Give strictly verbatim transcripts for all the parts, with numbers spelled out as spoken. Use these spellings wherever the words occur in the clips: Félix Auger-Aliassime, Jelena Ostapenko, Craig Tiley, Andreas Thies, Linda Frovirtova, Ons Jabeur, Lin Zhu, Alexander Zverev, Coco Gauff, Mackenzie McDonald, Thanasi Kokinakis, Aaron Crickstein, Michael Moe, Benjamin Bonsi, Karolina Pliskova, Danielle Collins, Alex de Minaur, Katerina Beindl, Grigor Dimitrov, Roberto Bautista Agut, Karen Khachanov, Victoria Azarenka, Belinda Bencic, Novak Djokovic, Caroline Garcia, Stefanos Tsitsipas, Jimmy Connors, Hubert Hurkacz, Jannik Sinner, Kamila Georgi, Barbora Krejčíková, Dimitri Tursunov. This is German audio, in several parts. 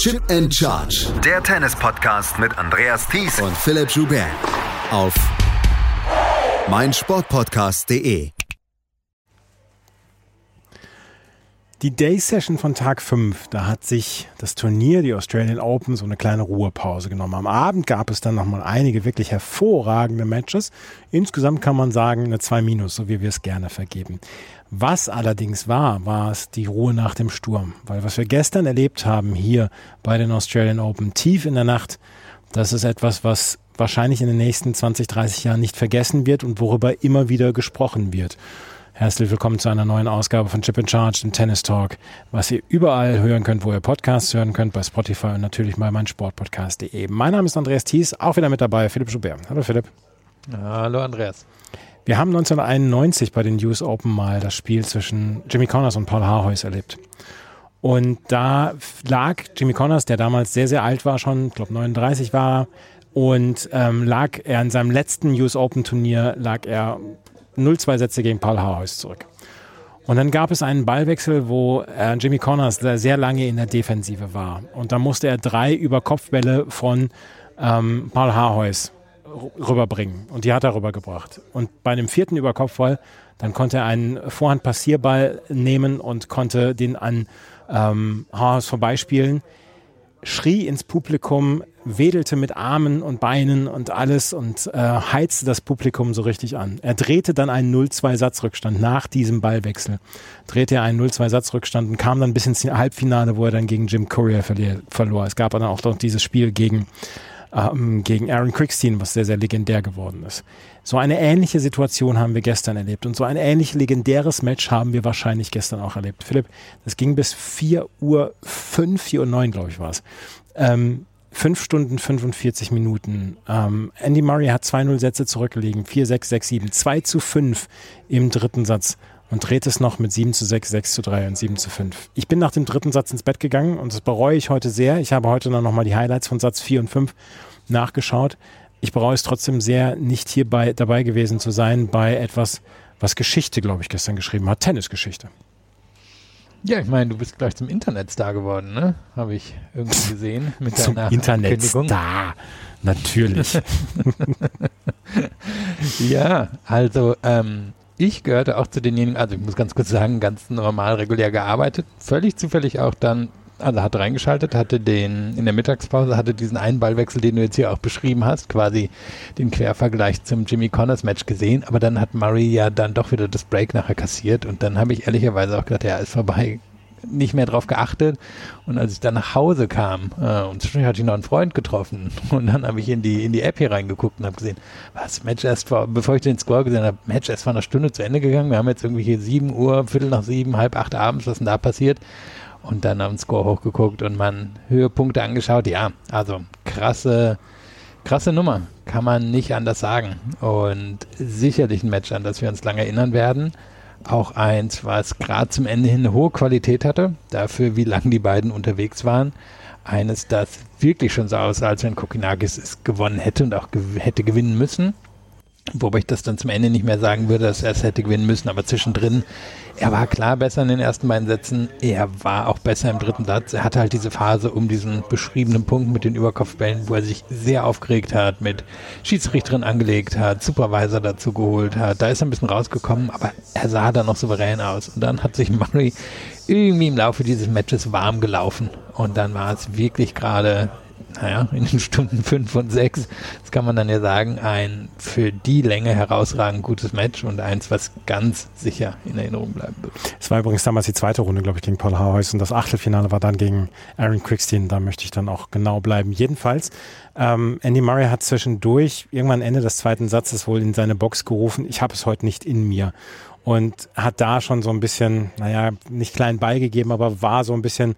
Chip and Charge. Der Tennis-Podcast mit Andreas Thies und Philipp Joubert auf meinsportpodcast punkt de. Die Day-Session von Tag fünf, da hat sich das Turnier, die Australian Open, so eine kleine Ruhepause genommen. Am Abend gab es dann nochmal einige wirklich hervorragende Matches. Insgesamt kann man sagen, eine zwei minus, so wie wir es gerne vergeben. Was allerdings war, war es die Ruhe nach dem Sturm. Weil was wir gestern erlebt haben hier bei den Australian Open, tief in der Nacht, das ist etwas, was wahrscheinlich in den nächsten zwanzig, dreißig Jahren nicht vergessen wird und worüber immer wieder gesprochen wird. Herzlich willkommen zu einer neuen Ausgabe von Chip and Charge, dem Tennis Talk, was ihr überall hören könnt, wo ihr Podcasts hören könnt, bei Spotify und natürlich bei meinsportpodcast punkt de. Mein Name ist Andreas Thies, auch wieder mit dabei, Philipp Joubert. Hallo Philipp. Hallo Andreas. Wir haben neunzehnhunderteinundneunzig bei den U S Open mal das Spiel zwischen Jimmy Connors und Paul Haarhuis erlebt. Und da lag Jimmy Connors, der damals sehr, sehr alt war schon, ich glaube neununddreißig war, und ähm, lag er in seinem letzten U S Open Turnier, lag er null zwei Sätze gegen Paul Haarhuis zurück. Und dann gab es einen Ballwechsel, wo äh, Jimmy Connors sehr, sehr lange in der Defensive war. Und da musste er drei Überkopfbälle von ähm, Paul Haarhuis r- rüberbringen. Und die hat er rübergebracht. Und bei dem vierten Überkopfball, dann konnte er einen Vorhandpassierball nehmen und konnte den an ähm, Haarhuis vorbeispielen. Schrie ins Publikum, wedelte mit Armen und Beinen und alles und äh, heizte das Publikum so richtig an. Er drehte dann einen null zwei Satzrückstand nach diesem Ballwechsel. Drehte er einen null zwei Satzrückstand und kam dann bis ins Halbfinale, wo er dann gegen Jim Courier verli- verlor. Es gab dann auch noch dieses Spiel gegen, ähm, gegen Aaron Crickstein, was sehr, sehr legendär geworden ist. So eine ähnliche Situation haben wir gestern erlebt und so ein ähnlich legendäres Match haben wir wahrscheinlich gestern auch erlebt. Philipp, das ging bis vier Uhr fünf, vier Uhr neun, glaube ich, war es. Ähm, fünf Stunden fünfundvierzig Minuten. Ähm, Andy Murray hat zwei null Sätze zurückgelegen. vier sechs, sechs sieben. zwei zu fünf im dritten Satz. Und dreht es noch mit sieben zu sechs, sechs zu drei und sieben zu fünf. Ich bin nach dem dritten Satz ins Bett gegangen und das bereue ich heute sehr. Ich habe heute dann nochmal die Highlights von Satz vier und fünf nachgeschaut. Ich bereue es trotzdem sehr, nicht hier bei, dabei gewesen zu sein bei etwas, was Geschichte, glaube ich, gestern geschrieben hat. Tennisgeschichte. Ja, ich meine, du bist gleich zum Internetstar geworden, ne? Habe ich irgendwie gesehen mit zum deiner Internetstar. Ankündigung. Natürlich. Ja, also ähm, ich gehörte auch zu denjenigen, also ich muss ganz kurz sagen, ganz normal, regulär gearbeitet, völlig zufällig auch dann, also hat reingeschaltet, hatte den, in der Mittagspause hatte diesen einen Ballwechsel, den du jetzt hier auch beschrieben hast, quasi den Quervergleich zum Jimmy Connors Match gesehen, aber dann hat Murray ja dann doch wieder das Break nachher kassiert und dann habe ich ehrlicherweise auch gedacht, ja, ist vorbei, nicht mehr drauf geachtet und als ich dann nach Hause kam äh, und zwischendurch hatte ich noch einen Freund getroffen und dann habe ich in die in die App hier reingeguckt und habe gesehen, was, Match erst vor, bevor ich den Score gesehen habe, Match erst vor einer Stunde zu Ende gegangen, wir haben jetzt irgendwie hier sieben Uhr, Viertel nach sieben, halb acht abends, was denn da passiert? Und dann am Score hochgeguckt und man Höhepunkte angeschaut. Ja, also krasse, krasse Nummer. Kann man nicht anders sagen. Und sicherlich ein Match, an das wir uns lange erinnern werden. Auch eins, was gerade zum Ende hin eine hohe Qualität hatte. Dafür, wie lange die beiden unterwegs waren. Eines, das wirklich schon so aussah, als wenn Kokinakis es gewonnen hätte und auch gew- hätte gewinnen müssen. Wobei ich das dann zum Ende nicht mehr sagen würde, dass er es hätte gewinnen müssen, aber zwischendrin, er war klar besser in den ersten beiden Sätzen, er war auch besser im dritten Satz, er hatte halt diese Phase um diesen beschriebenen Punkt mit den Überkopfbällen, wo er sich sehr aufgeregt hat, mit Schiedsrichterin angelegt hat, Supervisor dazu geholt hat, da ist er ein bisschen rausgekommen, aber er sah dann noch souverän aus und dann hat sich Murray irgendwie im Laufe dieses Matches warm gelaufen und dann war es wirklich gerade... Naja, in den Stunden fünf und sechs, das kann man dann ja sagen, ein für die Länge herausragend gutes Match und eins, was ganz sicher in Erinnerung bleiben wird. Es war übrigens damals die zweite Runde, glaube ich, gegen Paul Haarhuis und das Achtelfinale war dann gegen Aaron Crickstein, da möchte ich dann auch genau bleiben. Jedenfalls, ähm, Andy Murray hat zwischendurch irgendwann Ende des zweiten Satzes wohl in seine Box gerufen, ich habe es heute nicht in mir. Und hat da schon so ein bisschen, naja, nicht klein beigegeben, aber war so ein bisschen...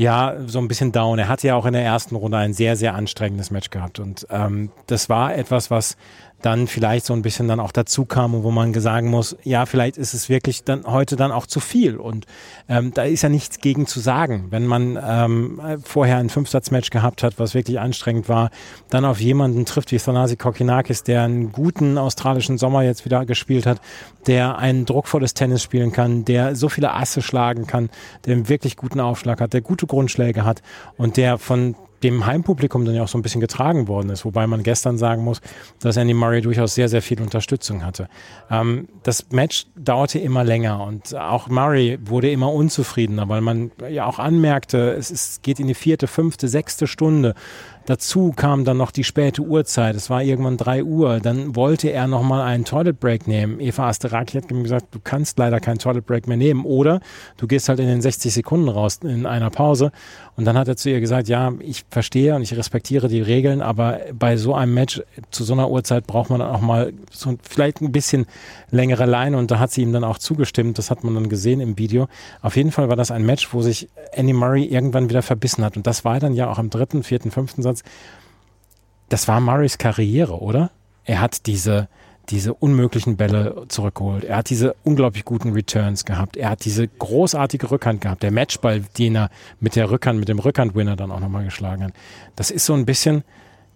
Ja, so ein bisschen down. Er hatte ja auch in der ersten Runde ein sehr, sehr anstrengendes Match gehabt und ähm, das war etwas, was dann vielleicht so ein bisschen dann auch dazu kam und wo man sagen muss, ja, vielleicht ist es wirklich dann heute dann auch zu viel und ähm, da ist ja nichts gegen zu sagen, wenn man ähm, vorher ein Fünfsatzmatch gehabt hat, was wirklich anstrengend war, dann auf jemanden trifft wie Thanasi Kokinakis, der einen guten australischen Sommer jetzt wieder gespielt hat, der ein druckvolles Tennis spielen kann, der so viele Asse schlagen kann, der einen wirklich guten Aufschlag hat, der gute Grundschläge hat und der von dem Heimpublikum dann ja auch so ein bisschen getragen worden ist, wobei man gestern sagen muss, dass Andy Murray durchaus sehr, sehr viel Unterstützung hatte. Ähm, das Match dauerte immer länger und auch Murray wurde immer unzufriedener, weil man ja auch anmerkte, es ist, geht in die vierte, fünfte, sechste Stunde. Dazu kam dann noch die späte Uhrzeit, es war irgendwann drei Uhr, dann wollte er nochmal einen Toilet Break nehmen. Eva Asteraki hat ihm gesagt, du kannst leider keinen Toilet Break mehr nehmen oder du gehst halt in den sechzig Sekunden raus in einer Pause und dann hat er zu ihr gesagt, ja, ich verstehe und ich respektiere die Regeln, aber bei so einem Match zu so einer Uhrzeit braucht man dann auch mal so vielleicht ein bisschen längere Leine und da hat sie ihm dann auch zugestimmt, das hat man dann gesehen im Video. Auf jeden Fall war das ein Match, wo sich Andy Murray irgendwann wieder verbissen hat und das war dann ja auch am dritten, vierten, fünften Satz. Das war Murrays Karriere, oder? Er hat diese, diese unmöglichen Bälle zurückgeholt. Er hat diese unglaublich guten Returns gehabt. Er hat diese großartige Rückhand gehabt. Der Matchball, den er mit der Rückhand, mit dem Rückhandwinner dann auch nochmal geschlagen hat. Das ist so ein bisschen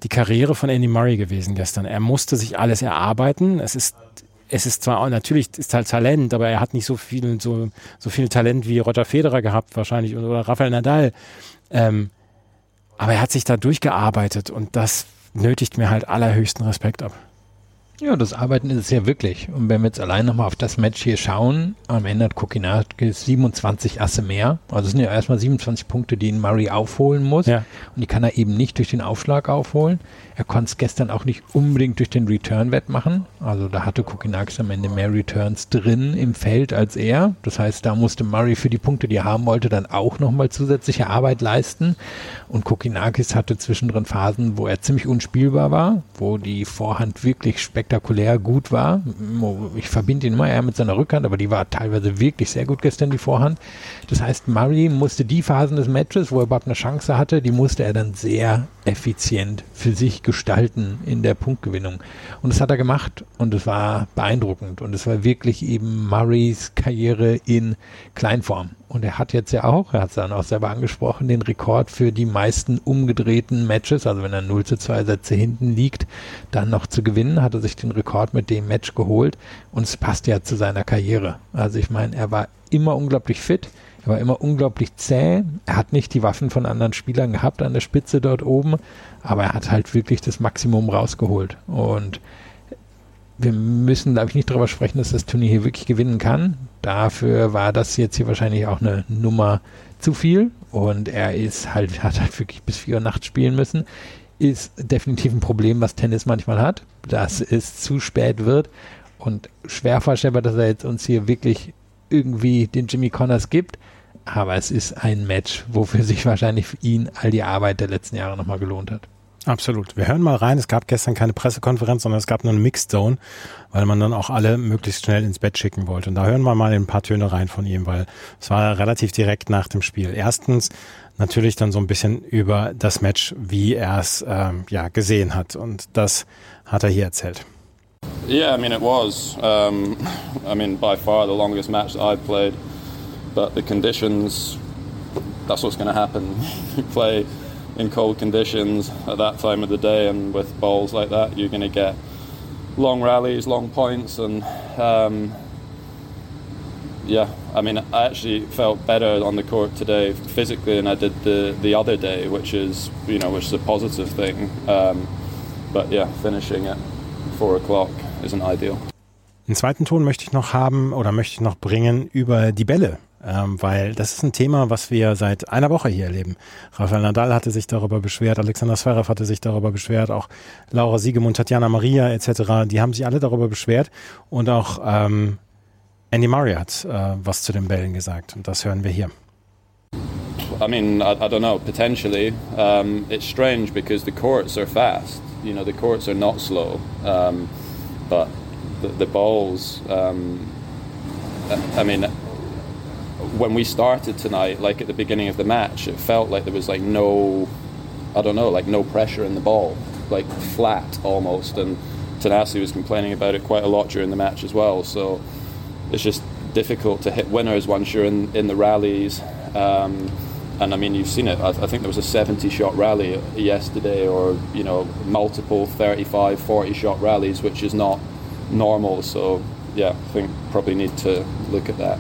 die Karriere von Andy Murray gewesen gestern. Er musste sich alles erarbeiten. Es ist, es ist zwar auch, natürlich ist halt Talent, aber er hat nicht so viel, so, so viel Talent wie Roger Federer gehabt, wahrscheinlich, oder Rafael Nadal. Ähm, Aber er hat sich da durchgearbeitet und das nötigt mir halt allerhöchsten Respekt ab. Ja, das Arbeiten ist es ja wirklich. Und wenn wir jetzt allein nochmal auf das Match hier schauen, am Ende hat Kokinakis siebenundzwanzig Asse mehr. Also es sind ja erstmal siebenundzwanzig Punkte, die ihn Murray aufholen muss. Ja. Und die kann er eben nicht durch den Aufschlag aufholen. Er konnte es gestern auch nicht unbedingt durch den Return wettmachen. Also da hatte Kokinakis am Ende mehr Returns drin im Feld als er. Das heißt, da musste Murray für die Punkte, die er haben wollte, dann auch nochmal zusätzliche Arbeit leisten. Und Kokinakis hatte zwischendrin Phasen, wo er ziemlich unspielbar war, wo die Vorhand wirklich spektakulär spektakulär gut war. Ich verbinde ihn immer eher mit seiner Rückhand, aber die war teilweise wirklich sehr gut gestern, die Vorhand. Das heißt, Murray musste die Phasen des Matches, wo er überhaupt eine Chance hatte, die musste er dann sehr effizient für sich gestalten in der Punktgewinnung. Und das hat er gemacht und es war beeindruckend und es war wirklich eben Murrays Karriere in Kleinform. Und er hat jetzt ja auch, er hat es dann auch selber angesprochen, den Rekord für die meisten umgedrehten Matches, also wenn er null zu zwei Sätze hinten liegt, dann noch zu gewinnen, hat er sich den Rekord mit dem Match geholt und es passt ja zu seiner Karriere. Also ich meine, er war immer unglaublich fit, er war immer unglaublich zäh, er hat nicht die Waffen von anderen Spielern gehabt an der Spitze dort oben, aber er hat halt wirklich das Maximum rausgeholt und wir müssen, glaube ich, nicht darüber sprechen, dass das Turnier hier wirklich gewinnen kann. Dafür war das jetzt hier wahrscheinlich auch eine Nummer zu viel. Und er ist halt, hat halt wirklich bis vier Uhr nachts spielen müssen. Ist definitiv ein Problem, was Tennis manchmal hat, dass es zu spät wird. Und schwer vorstellbar, dass er jetzt uns hier wirklich irgendwie den Jimmy Connors gibt. Aber es ist ein Match, wofür sich wahrscheinlich für ihn all die Arbeit der letzten Jahre nochmal gelohnt hat. Absolut. Wir hören mal rein. Es gab gestern keine Pressekonferenz, sondern es gab nur eine Mixzone, weil man dann auch alle möglichst schnell ins Bett schicken wollte. Und da hören wir mal ein paar Töne rein von ihm, weil es war relativ direkt nach dem Spiel. Erstens natürlich dann so ein bisschen über das Match, wie er es ähm, ja, gesehen hat. Und das hat er hier erzählt. Yeah, I mean it was. Um, I mean by far the longest match that I've played. But the conditions, that's what's going to happen. You play in cold conditions at that time of the day and with balls like that you're going to get long rallies, long points and um, yeah, I mean I actually felt better on the court today physically than I did the, the other day, which is, you know, which is a positive thing, um, but yeah, finishing at four o'clock isn't ideal. Den zweiten Ton möchte ich noch haben oder möchte ich noch bringen über die Bälle. Ähm, weil das ist ein Thema, was wir seit einer Woche hier erleben. Rafael Nadal hatte sich darüber beschwert, Alexander Zverev hatte sich darüber beschwert, auch Laura Siegemund, Tatjana Maria et cetera, die haben sich alle darüber beschwert und auch ähm, Andy Murray hat äh, was zu den Bällen gesagt und das hören wir hier. I mean, I, I don't know, potentially. Um, it's strange because the courts are fast, you know, the courts are not slow, um, but the, the balls, um, I mean... When we started tonight, like at the beginning of the match, it felt like there was like no, I don't know, like no pressure in the ball, like flat almost. And Thanasi was complaining about it quite a lot during the match as well. So it's just difficult to hit winners once you're in, in the rallies. Um, and I mean, you've seen it. I, I think there was a seventy-shot rally yesterday, or you know, multiple thirty-five, forty-shot rallies, which is not normal. So yeah, I think probably need to look at that.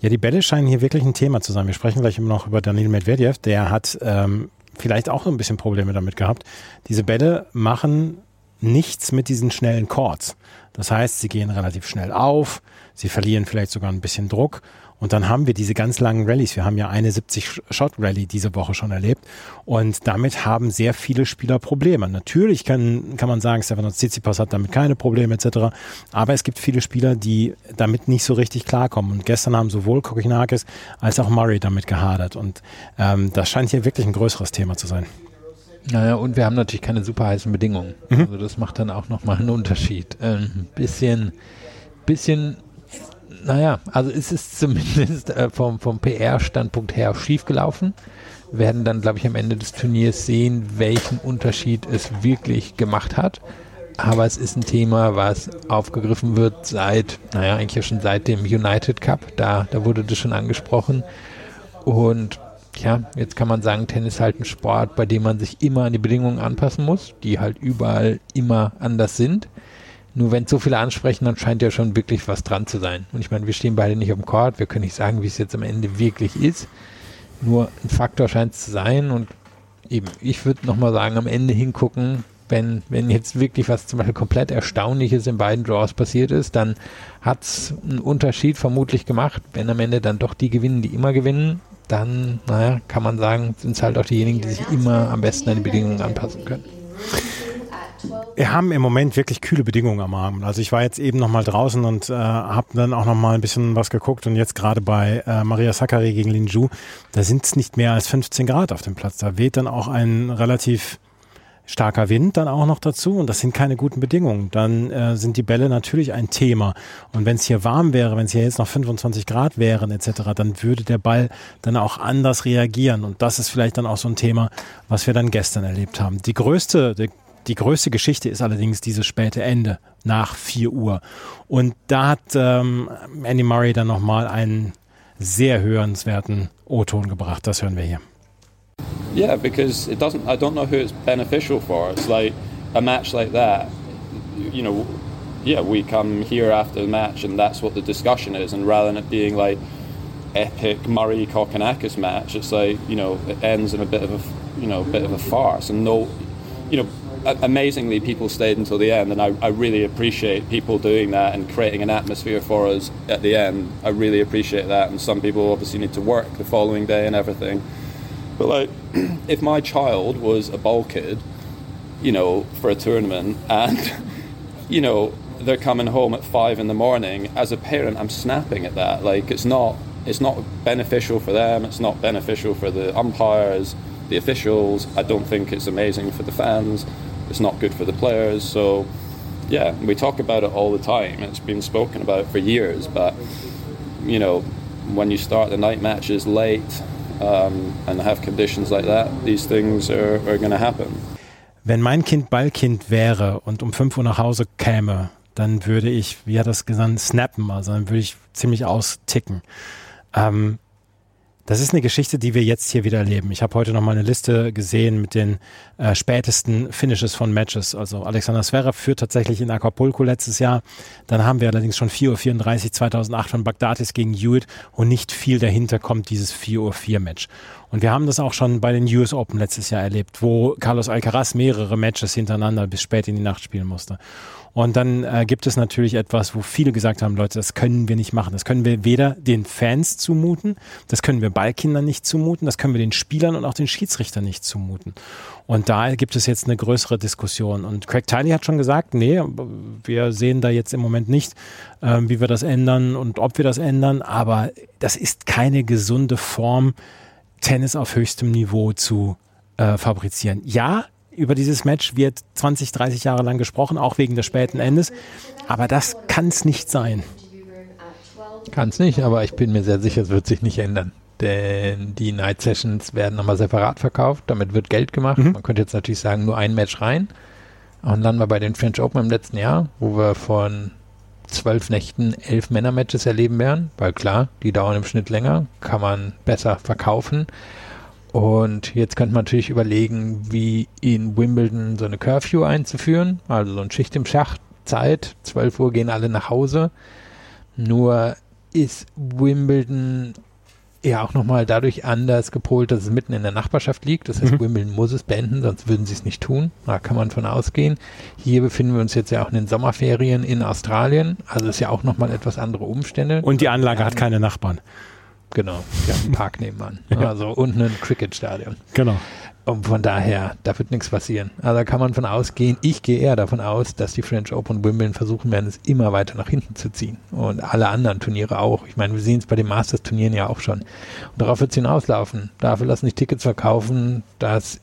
Ja, die Bälle scheinen hier wirklich ein Thema zu sein. Wir sprechen gleich immer noch über Daniil Medvedev. Der hat ähm, vielleicht auch ein bisschen Probleme damit gehabt. Diese Bälle machen nichts mit diesen schnellen Courts. Das heißt, sie gehen relativ schnell auf, sie verlieren vielleicht sogar ein bisschen Druck. Und dann haben wir diese ganz langen Rallyes. Wir haben ja eine siebzig-Shot-Rally diese Woche schon erlebt. Und damit haben sehr viele Spieler Probleme. Natürlich kann, kann man sagen, Stefanos Tsitsipas hat damit keine Probleme et cetera. Aber es gibt viele Spieler, die damit nicht so richtig klarkommen. Und gestern haben sowohl Kokinakis als auch Murray damit gehadert. Und ähm, das scheint hier wirklich ein größeres Thema zu sein. Naja, und wir haben natürlich keine super heißen Bedingungen. Mhm. Also das macht dann auch nochmal einen Unterschied. Ein ähm, bisschen, bisschen... Naja, also es ist zumindest äh, vom, vom P R-Standpunkt her schiefgelaufen. Wir werden dann, glaube ich, am Ende des Turniers sehen, welchen Unterschied es wirklich gemacht hat. Aber es ist ein Thema, was aufgegriffen wird seit, naja, eigentlich ja schon seit dem United Cup. Da, da wurde das schon angesprochen. Und ja, jetzt kann man sagen, Tennis ist halt ein Sport, bei dem man sich immer an die Bedingungen anpassen muss, die halt überall immer anders sind. Nur wenn so viele ansprechen, dann scheint ja schon wirklich was dran zu sein. Und ich meine, wir stehen beide nicht am Court, wir können nicht sagen, wie es jetzt am Ende wirklich ist. Nur ein Faktor scheint es zu sein. Und eben, ich würde nochmal sagen, am Ende hingucken, wenn, wenn jetzt wirklich was zum Beispiel komplett Erstaunliches in beiden Draws passiert ist, dann hat es einen Unterschied vermutlich gemacht. Wenn am Ende dann doch die gewinnen, die immer gewinnen, dann, naja, kann man sagen, sind es halt auch diejenigen, die sich immer am besten an die Bedingungen anpassen können. Wir haben im Moment wirklich kühle Bedingungen am Abend. Also ich war jetzt eben nochmal draußen und äh, habe dann auch nochmal ein bisschen was geguckt. Und jetzt gerade bei äh, Maria Sakkari gegen Lin Zhu, da sind es nicht mehr als fünfzehn Grad auf dem Platz. Da weht dann auch ein relativ starker Wind dann auch noch dazu. Und das sind keine guten Bedingungen. Dann äh, sind die Bälle natürlich ein Thema. Und wenn es hier warm wäre, wenn es hier jetzt noch fünfundzwanzig Grad wären et cetera, dann würde der Ball dann auch anders reagieren. Und das ist vielleicht dann auch so ein Thema, was wir dann gestern erlebt haben. Die größte... Die Die größte Geschichte ist allerdings dieses späte Ende nach vier Uhr. Und da hat ähm, Andy Murray dann nochmal einen sehr hörenswerten O-Ton gebracht. Das hören wir hier. Yeah, because it doesn't, I don't know who it's beneficial for. It's like a match like that. You know, yeah, we come here after the match and that's what the discussion is. And rather than it being like epic Murray-Kokinakis match, it's like, you know, it ends in a bit of a, you know, bit of a farce. And no, you know, amazingly, people stayed until the end, and I, I really appreciate people doing that and creating an atmosphere for us at the end. I really appreciate that, and some people obviously need to work the following day and everything. But like, if my child was a ball kid, you know, for a tournament, and you know they're coming home at five in the morning, as a parent, I'm snapping at that. Like, it's not, it's not beneficial for them. It's not beneficial for the umpires, the officials. I don't think it's amazing for the fans. It's not good for the players. So, yeah, we talk about it all the time. It's been spoken about for years. But, you know, when you start the night matches late um, and have conditions like that, these things are, are going to happen. Wenn mein Kind Ballkind wäre und um fünf Uhr nach Hause käme, dann würde ich, wie hat das gesagt, snappen. Also dann würde ich ziemlich austicken. Ähm, Das ist eine Geschichte, die wir jetzt hier wieder erleben. Ich habe heute nochmal eine Liste gesehen mit den äh, spätesten Finishes von Matches. Also Alexander Zverev führt tatsächlich in Acapulco letztes Jahr. Dann haben wir allerdings schon vier Uhr vierunddreißig zweitausendacht von Baghdatis gegen Hewitt und nicht viel dahinter kommt dieses vier Uhr vier Match. Und wir haben das auch schon bei den U S Open letztes Jahr erlebt, wo Carlos Alcaraz mehrere Matches hintereinander bis spät in die Nacht spielen musste. Und dann äh, gibt es natürlich etwas, wo viele gesagt haben, Leute, das können wir nicht machen. Das können wir weder den Fans zumuten, das können wir Ballkindern nicht zumuten, das können wir den Spielern und auch den Schiedsrichtern nicht zumuten. Und da gibt es jetzt eine größere Diskussion. Und Craig Tiley hat schon gesagt, nee, wir sehen da jetzt im Moment nicht, äh, wie wir das ändern und ob wir das ändern. Aber das ist keine gesunde Form, Tennis auf höchstem Niveau zu äh, fabrizieren. Ja, über dieses Match wird zwanzig, dreißig Jahre lang gesprochen, auch wegen des späten Endes. Aber das kann es nicht sein. Kann es nicht, aber ich bin mir sehr sicher, es wird sich nicht ändern. Denn die Night Sessions werden nochmal separat verkauft, damit wird Geld gemacht. Mhm. Man könnte jetzt natürlich sagen, nur ein Match rein. Und dann war bei den French Open im letzten Jahr, wo wir von zwölf Nächten elf Männermatches erleben werden, weil klar, die dauern im Schnitt länger, kann man besser verkaufen. Und jetzt könnte man natürlich überlegen, wie in Wimbledon so eine Curfew einzuführen, also so eine Schicht im Schacht, Zeit, zwölf Uhr gehen alle nach Hause. Nur ist Wimbledon ja auch nochmal dadurch anders gepolt, dass es mitten in der Nachbarschaft liegt. Das heißt, mhm. Wimbledon muss es beenden, sonst würden sie es nicht tun. Da kann man von ausgehen. Hier befinden wir uns jetzt ja auch in den Sommerferien in Australien. Also ist ja auch nochmal etwas andere Umstände. Und die Anlage ja, hat keine Nachbarn. Genau, wir haben einen Park nebenan. Ja. Also unten ein Cricket-Stadion. Genau. Und von daher, da wird nichts passieren. Also da kann man von ausgehen, ich gehe eher davon aus, dass die French Open und Wimbledon versuchen werden, es immer weiter nach hinten zu ziehen. Und alle anderen Turniere auch. Ich meine, wir sehen es bei den Masters-Turnieren ja auch schon. Und darauf wird es hinauslaufen. Dafür lassen sich Tickets verkaufen. Das,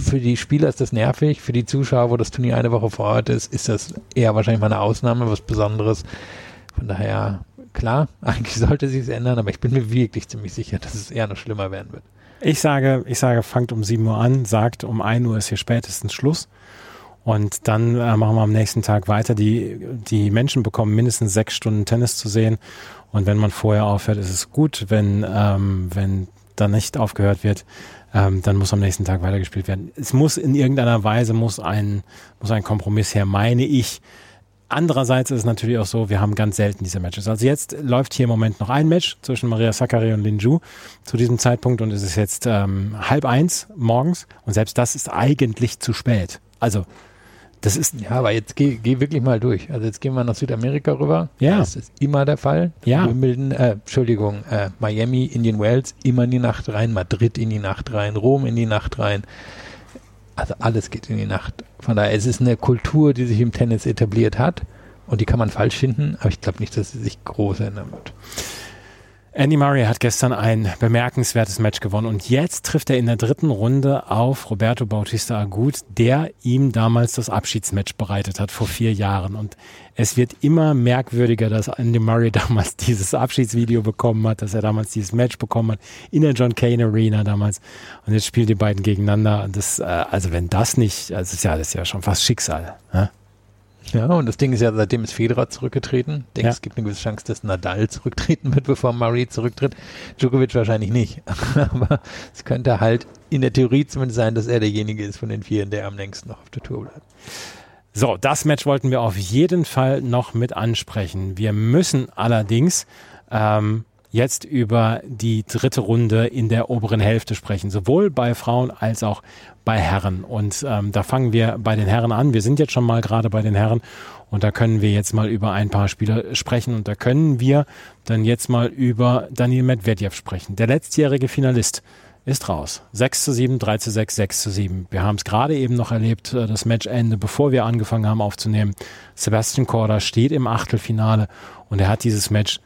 für die Spieler ist das nervig. Für die Zuschauer, wo das Turnier eine Woche vor Ort ist, ist das eher wahrscheinlich mal eine Ausnahme, was Besonderes. Von daher... Klar, eigentlich sollte sich es ändern, aber ich bin mir wirklich ziemlich sicher, dass es eher noch schlimmer werden wird. Ich sage, ich sage, fangt um sieben Uhr an, sagt, um ein Uhr ist hier spätestens Schluss und dann äh, machen wir am nächsten Tag weiter. Die, die Menschen bekommen mindestens sechs Stunden Tennis zu sehen und wenn man vorher aufhört, ist es gut. Wenn, ähm, wenn dann nicht aufgehört wird, ähm, dann muss am nächsten Tag weitergespielt werden. Es muss in irgendeiner Weise, muss ein, muss ein Kompromiss her, meine ich. Andererseits ist es natürlich auch so, wir haben ganz selten diese Matches. Also jetzt läuft hier im Moment noch ein Match zwischen Maria Sakkari und Lin Zhu zu diesem Zeitpunkt und es ist jetzt ähm, halb eins morgens und selbst das ist eigentlich zu spät. Also das ist... Ja, aber jetzt geh, geh wirklich mal durch. Also jetzt gehen wir nach Südamerika rüber. Ja. Das ist immer der Fall. Ja. Wimbledon, äh, Entschuldigung, äh, Miami, Indian Wells, immer in die Nacht rein, Madrid in die Nacht rein, Rom in die Nacht rein. Also alles geht in die Nacht. Von daher, es ist eine Kultur, die sich im Tennis etabliert hat und die kann man falsch finden, aber ich glaube nicht, dass sie sich groß ändern wird. Andy Murray hat gestern ein bemerkenswertes Match gewonnen und jetzt trifft er in der dritten Runde auf Roberto Bautista Agut, der ihm damals das Abschiedsmatch bereitet hat vor vier Jahren. Und es wird immer merkwürdiger, dass Andy Murray damals dieses Abschiedsvideo bekommen hat, dass er damals dieses Match bekommen hat in der John Cain Arena damals. Und jetzt spielen die beiden gegeneinander. Das, also wenn das nicht, also das ist ja, das ist ja schon fast Schicksal, ne? Ja, und das Ding ist ja, seitdem ist Federer zurückgetreten. Ich denke, ja. Es gibt eine gewisse Chance, dass Nadal zurücktreten wird, bevor Murray zurücktritt. Djokovic wahrscheinlich nicht. Aber es könnte halt in der Theorie zumindest sein, dass er derjenige ist von den Vieren, der am längsten noch auf der Tour bleibt. So, das Match wollten wir auf jeden Fall noch mit ansprechen. Wir müssen allerdings ähm, jetzt über die dritte Runde in der oberen Hälfte sprechen. Sowohl bei Frauen als auch bei Herren. Und ähm, da fangen wir bei den Herren an. Wir sind jetzt schon mal gerade bei den Herren und da können wir jetzt mal über ein paar Spieler sprechen und da können wir dann jetzt mal über Daniil Medvedev sprechen. Der letztjährige Finalist ist raus. sechs zu sieben, drei zu sechs, sechs zu sieben. Wir haben es gerade eben noch erlebt, das Matchende, bevor wir angefangen haben aufzunehmen. Sebastian Korda steht im Achtelfinale und er hat dieses Match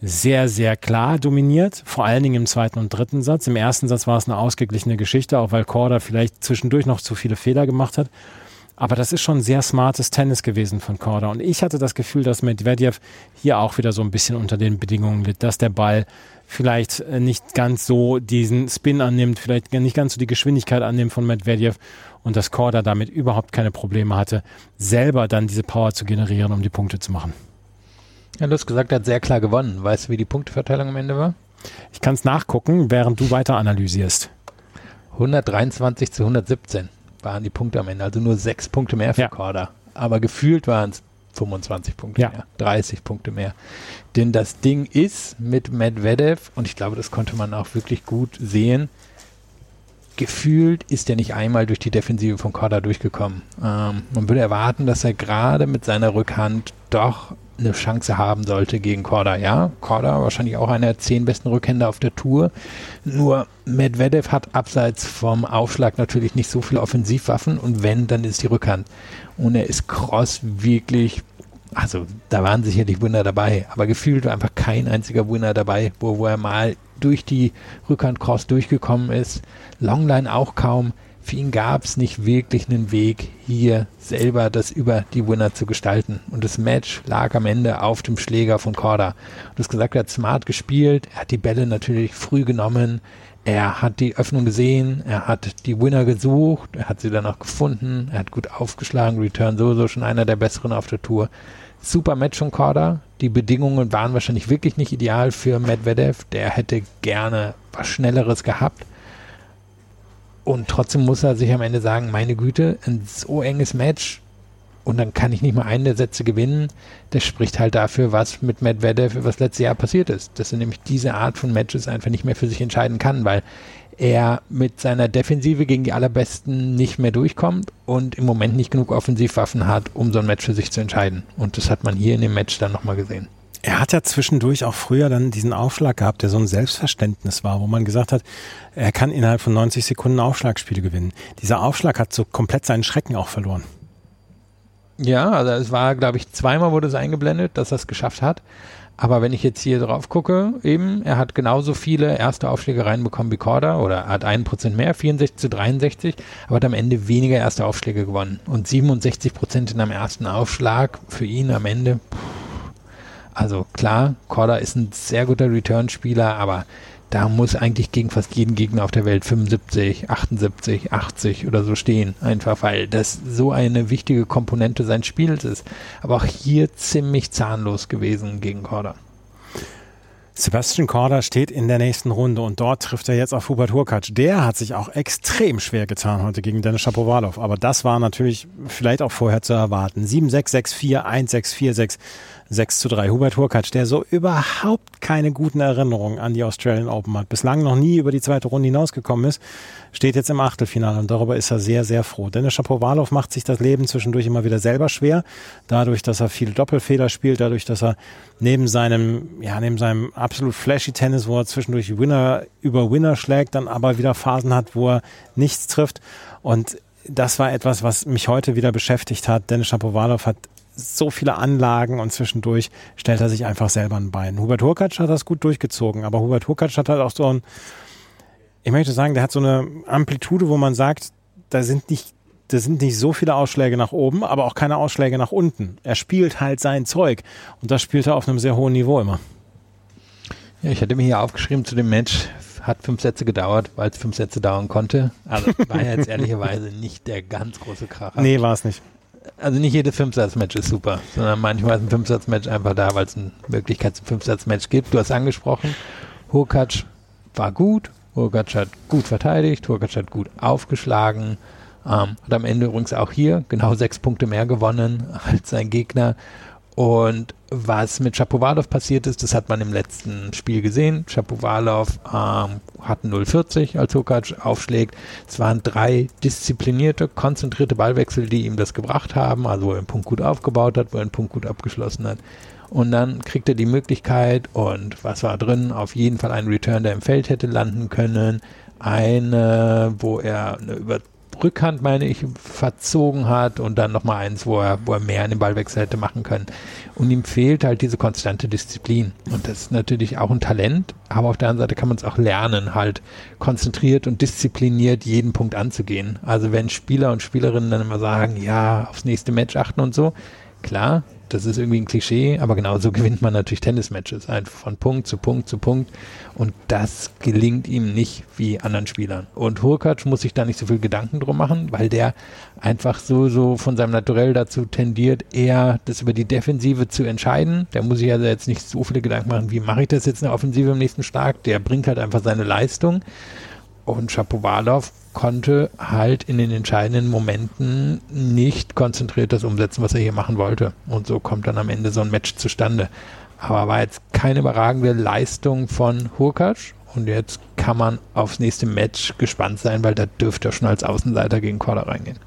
sehr, sehr klar dominiert, vor allen Dingen im zweiten und dritten Satz. Im ersten Satz war es eine ausgeglichene Geschichte, auch weil Korda vielleicht zwischendurch noch zu viele Fehler gemacht hat. Aber das ist schon sehr smartes Tennis gewesen von Korda. Und ich hatte das Gefühl, dass Medvedev hier auch wieder so ein bisschen unter den Bedingungen litt, dass der Ball vielleicht nicht ganz so diesen Spin annimmt, vielleicht nicht ganz so die Geschwindigkeit annimmt von Medvedev und dass Korda damit überhaupt keine Probleme hatte, selber dann diese Power zu generieren, um die Punkte zu machen. Ja, du hast gesagt, er hat sehr klar gewonnen. Weißt du, wie die Punkteverteilung am Ende war? Ich kann es nachgucken, während du weiter analysierst. hundertdreiundzwanzig zu hundertsiebzehn waren die Punkte am Ende, also nur sechs Punkte mehr für ja. Korda. Aber gefühlt waren es fünfundzwanzig Punkte ja. mehr, dreißig Punkte mehr. Denn das Ding ist mit Medvedev, und ich glaube, das konnte man auch wirklich gut sehen, gefühlt ist er nicht einmal durch die Defensive von Korda durchgekommen. Ähm, man würde erwarten, dass er gerade mit seiner Rückhand doch eine Chance haben sollte gegen Korda. Ja, Korda wahrscheinlich auch einer der zehn besten Rückhänder auf der Tour. Nur Medvedev hat abseits vom Aufschlag natürlich nicht so viele Offensivwaffen und wenn, dann ist die Rückhand. Und er ist Cross wirklich, also da waren sicherlich Winner dabei, aber gefühlt war einfach kein einziger Winner dabei, wo, wo er mal durch die Rückhand Cross durchgekommen ist. Longline auch kaum. Für ihn gab es nicht wirklich einen Weg, hier selber das über die Winner zu gestalten. Und das Match lag am Ende auf dem Schläger von Korda. Du hast gesagt, er hat smart gespielt, er hat die Bälle natürlich früh genommen, Er hat die Öffnung gesehen, er hat die Winner gesucht, er hat sie danach gefunden, er hat gut aufgeschlagen, Return sowieso schon einer der besseren auf der Tour. Super Match von Korda. Die Bedingungen waren wahrscheinlich wirklich nicht ideal für Medvedev. Der hätte gerne was Schnelleres gehabt. Und trotzdem muss er sich am Ende sagen, meine Güte, ein so enges Match und dann kann ich nicht mal einen der Sätze gewinnen. Das spricht halt dafür, was mit Medvedev über das letzte Jahr passiert ist. Dass er nämlich diese Art von Matches einfach nicht mehr für sich entscheiden kann, weil er mit seiner Defensive gegen die Allerbesten nicht mehr durchkommt und im Moment nicht genug Offensivwaffen hat, um so ein Match für sich zu entscheiden. Und das hat man hier in dem Match dann nochmal gesehen. Er hat ja zwischendurch auch früher dann diesen Aufschlag gehabt, der so ein Selbstverständnis war, wo man gesagt hat, er kann innerhalb von neunzig Sekunden Aufschlagspiele gewinnen. Dieser Aufschlag hat so komplett seinen Schrecken auch verloren. Ja, also es war, glaube ich, zweimal wurde es eingeblendet, dass er es geschafft hat. Aber wenn ich jetzt hier drauf gucke, eben, er hat genauso viele erste Aufschläge reinbekommen wie Korda oder hat ein Prozent mehr, vierundsechzig zu dreiundsechzig, aber hat am Ende weniger erste Aufschläge gewonnen. Und siebenundsechzig Prozent in einem ersten Aufschlag für ihn am Ende. Also klar, Korda ist ein sehr guter Return-Spieler, aber da muss eigentlich gegen fast jeden Gegner auf der Welt fünfundsiebzig, achtundsiebzig, achtzig oder so stehen. Einfach, weil das so eine wichtige Komponente seines Spiels ist. Aber auch hier ziemlich zahnlos gewesen gegen Korda. Sebastian Korda steht in der nächsten Runde und dort trifft er jetzt auf Hubert Hurkacz. Der hat sich auch extrem schwer getan heute gegen Denis Shapovalov. Aber das war natürlich vielleicht auch vorher zu erwarten. sieben sechs, sechs vier, eins sechs, vier sechs. sechs zu drei. Hubert Hurkacz, der so überhaupt keine guten Erinnerungen an die Australian Open hat, bislang noch nie über die zweite Runde hinausgekommen ist, steht jetzt im Achtelfinale und darüber ist er sehr, sehr froh. Denis Shapovalov macht sich das Leben zwischendurch immer wieder selber schwer, dadurch, dass er viele Doppelfehler spielt, dadurch, dass er neben seinem, ja, neben seinem absolut flashy Tennis, wo er zwischendurch Winner über Winner schlägt, dann aber wieder Phasen hat, wo er nichts trifft. Und das war etwas, was mich heute wieder beschäftigt hat. Denis Shapovalov hat so viele Anlagen und zwischendurch stellt er sich einfach selber ein Bein. Hubert Hurkacz hat das gut durchgezogen, aber Hubert Hurkacz hat halt auch so ein, ich möchte sagen, der hat so eine Amplitude, wo man sagt, da sind nicht, da sind nicht so viele Ausschläge nach oben, aber auch keine Ausschläge nach unten. Er spielt halt sein Zeug und das spielt er auf einem sehr hohen Niveau immer. Ja, ich hatte mir hier aufgeschrieben zu dem Match, hat fünf Sätze gedauert, weil es fünf Sätze dauern konnte, also war ja jetzt ehrlicherweise nicht der ganz große Kracher. Nee, war es nicht. Also nicht jedes Fünfsatz-Match ist super, sondern manchmal ist ein Fünfsatz-Match einfach da, weil es in Wirklichkeit ein Fünfsatz-Match gibt. Du hast angesprochen, Hurkacz war gut, Hurkacz hat gut verteidigt, Hurkacz hat gut aufgeschlagen, ähm, hat am Ende übrigens auch hier genau sechs Punkte mehr gewonnen als sein Gegner. Und was mit Shapovalov passiert ist, das hat man im letzten Spiel gesehen. Shapovalov ähm, hat null vierzig, als Hurkacz aufschlägt. Es waren drei disziplinierte, konzentrierte Ballwechsel, die ihm das gebracht haben, also wo er einen Punkt gut aufgebaut hat, wo er einen Punkt gut abgeschlossen hat. Und dann kriegt er die Möglichkeit und was war drin? Auf jeden Fall ein Return, der im Feld hätte landen können. Eine, wo er eine über Rückhand, meine ich, verzogen hat und dann nochmal eins, wo er, wo er mehr an den Ballwechsel hätte machen können. Und ihm fehlt halt diese konstante Disziplin. Und das ist natürlich auch ein Talent, aber auf der anderen Seite kann man es auch lernen, halt konzentriert und diszipliniert jeden Punkt anzugehen. Also wenn Spieler und Spielerinnen dann immer sagen, ja, aufs nächste Match achten und so, klar, das ist irgendwie ein Klischee, aber genauso gewinnt man natürlich Tennismatches, einfach von Punkt zu Punkt zu Punkt und das gelingt ihm nicht wie anderen Spielern. Und Hurkacz muss sich da nicht so viel Gedanken drum machen, weil der einfach so, so von seinem Naturell dazu tendiert, eher das über die Defensive zu entscheiden. Der muss sich also jetzt nicht so viele Gedanken machen, wie mache ich das jetzt in der Offensive im nächsten Schlag? Der bringt halt einfach seine Leistung und Shapovalov konnte halt in den entscheidenden Momenten nicht konzentriert das umsetzen, was er hier machen wollte. Und so kommt dann am Ende so ein Match zustande. Aber war jetzt keine überragende Leistung von Hurkacz. Und jetzt kann man aufs nächste Match gespannt sein, weil da dürfte er schon als Außenseiter gegen Korda reingehen.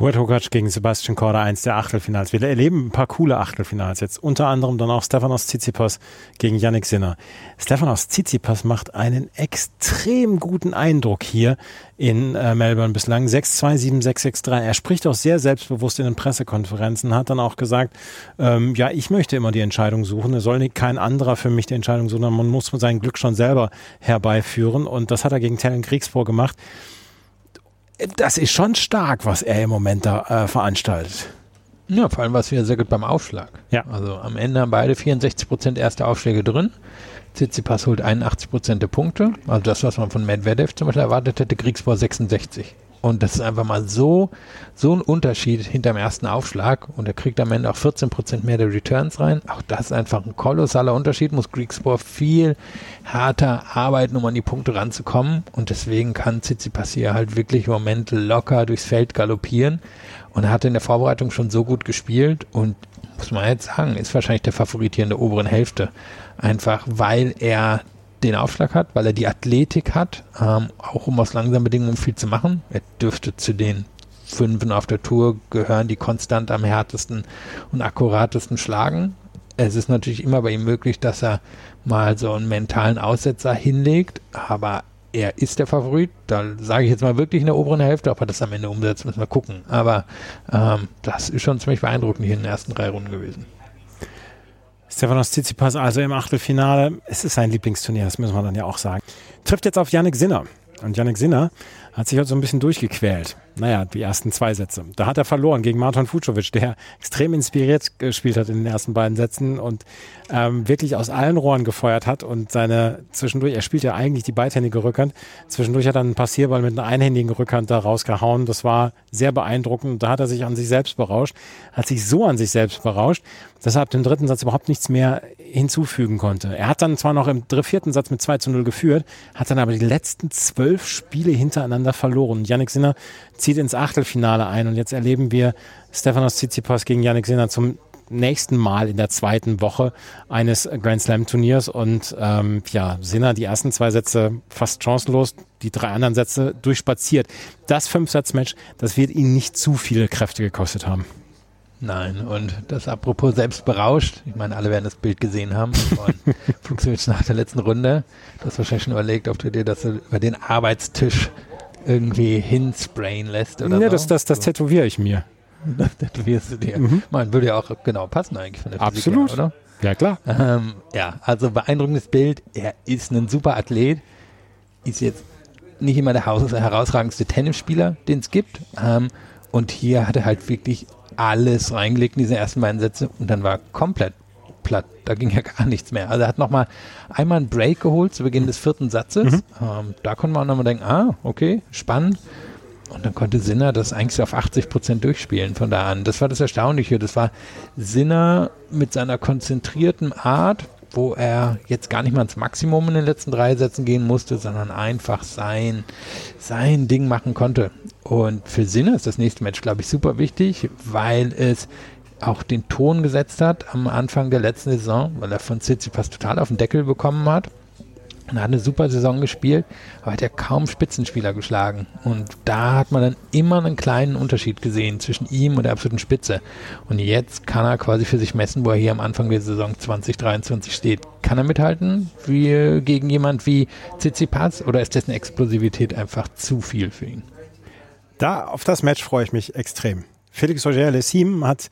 Hubert Hurkacz gegen Sebastian Korda, eins der Achtelfinals. Wir erleben ein paar coole Achtelfinals jetzt. Unter anderem dann auch Stefanos Tsitsipas gegen Jannik Sinner. Stefanos Tsitsipas macht einen extrem guten Eindruck hier in äh, Melbourne bislang. sechs zwei, sieben sechs, sechs drei. Er spricht auch sehr selbstbewusst in den Pressekonferenzen, hat dann auch gesagt, ähm, ja, ich möchte immer die Entscheidung suchen. Es soll nicht kein anderer für mich die Entscheidung suchen, man muss sein Glück schon selber herbeiführen. Und das hat er gegen Tellen Kriegsburg gemacht. Das ist schon stark, was er im Moment da äh, veranstaltet. Ja, vor allem war es wieder sehr gut beim Aufschlag. Ja. Also am Ende haben beide vierundsechzig Prozent erste Aufschläge drin. Tsitsipas holt einundachtzig Prozent der Punkte. Also das, was man von Medvedev zum Beispiel erwartet hätte, kriegst vor sechsundsechzig. Und das ist einfach mal so, so ein Unterschied hinterm ersten Aufschlag. Und er kriegt am Ende auch vierzehn Prozent mehr der Returns rein. Auch das ist einfach ein kolossaler Unterschied. Muss Kriegsbohr viel härter arbeiten, um an die Punkte ranzukommen. Und deswegen kann Tsitsipas hier halt wirklich im Moment locker durchs Feld galoppieren. Und er hat in der Vorbereitung schon so gut gespielt. Und muss man jetzt sagen, ist wahrscheinlich der Favorit hier in der oberen Hälfte. Einfach weil er den Aufschlag hat, weil er die Athletik hat, ähm, auch um aus langsamen Bedingungen viel zu machen. Er dürfte zu den Fünfen auf der Tour gehören, die konstant am härtesten und akkuratesten schlagen. Es ist natürlich immer bei ihm möglich, dass er mal so einen mentalen Aussetzer hinlegt, aber er ist der Favorit. Da sage ich jetzt mal wirklich in der oberen Hälfte, ob er das am Ende umsetzt, müssen wir gucken. Aber ähm, das ist schon ziemlich beeindruckend hier in den ersten drei Runden gewesen. Stefanos Tsitsipas also im Achtelfinale. Es ist sein Lieblingsturnier, das müssen wir dann ja auch sagen. Trifft jetzt auf Jannik Sinner. Und Jannik Sinner hat sich heute so ein bisschen durchgequält. Naja, die ersten zwei Sätze. Da hat er verloren gegen Marton Fucovic, der extrem inspiriert gespielt hat in den ersten beiden Sätzen und ähm, wirklich aus allen Rohren gefeuert hat und seine zwischendurch, er spielt ja eigentlich die beidhändige Rückhand, zwischendurch hat er einen Passierball mit einer einhändigen Rückhand da rausgehauen. Das war sehr beeindruckend. Da hat er sich an sich selbst berauscht, hat sich so an sich selbst berauscht, dass er ab dem dritten Satz überhaupt nichts mehr hinzufügen konnte. Er hat dann zwar noch im vierten Satz mit zwei zu null geführt, hat dann aber die letzten zwölf Spiele hintereinander verloren. Jannik Sinner zieht ins Achtelfinale ein und jetzt erleben wir Stefanos Tsitsipas gegen Jannik Sinner zum nächsten Mal in der zweiten Woche eines Grand Slam Turniers und ähm, ja, Sinner die ersten zwei Sätze fast chancenlos, die drei anderen Sätze durchspaziert. Das Fünf-Satz-Match, das wird ihn nicht zu viele Kräfte gekostet haben. Nein, und das apropos selbst berauscht. Ich meine, alle werden das Bild gesehen haben von Fucovic nach der letzten Runde. Du hast wahrscheinlich schon überlegt, ob du dir das über den Arbeitstisch irgendwie hinsprayen lässt oder ja, so. Ja, das, das, das tätowiere ich mir. Das tätowierst du dir. Mhm. Man würde ja auch genau passen eigentlich von der Physik, absolut, oder? Ja, klar. Ähm, ja, also beeindruckendes Bild. Er ist ein super Athlet. Ist jetzt nicht immer der herausragendste Tennisspieler, den es gibt. Ähm, und hier hat er halt wirklich alles reingelegt in diese ersten beiden Sätze und dann war komplett platt. Da ging ja gar nichts mehr. Also er hat nochmal einmal einen Break geholt zu Beginn des vierten Satzes. Mhm. Ähm, da konnte man auch nochmal denken, ah, okay, spannend. Und dann konnte Sinner das eigentlich auf achtzig Prozent durchspielen von da an. Das war das Erstaunliche. Das war Sinner mit seiner konzentrierten Art, wo er jetzt gar nicht mal ins Maximum in den letzten drei Sätzen gehen musste, sondern einfach sein, sein Ding machen konnte. Und für Sinner ist das nächste Match, glaube ich, super wichtig, weil es auch den Ton gesetzt hat am Anfang der letzten Saison, weil er von Tsitsipas total auf den Deckel bekommen hat. Er hat eine super Saison gespielt, aber hat ja kaum Spitzenspieler geschlagen. Und da hat man dann immer einen kleinen Unterschied gesehen zwischen ihm und der absoluten Spitze. Und jetzt kann er quasi für sich messen, wo er hier am Anfang der Saison zwanzig dreiundzwanzig steht. Kann er mithalten wie, gegen jemand wie Tsitsipas oder ist dessen Explosivität einfach zu viel für ihn? Da, auf das Match freue ich mich extrem. Félix Auger-Aliassime hat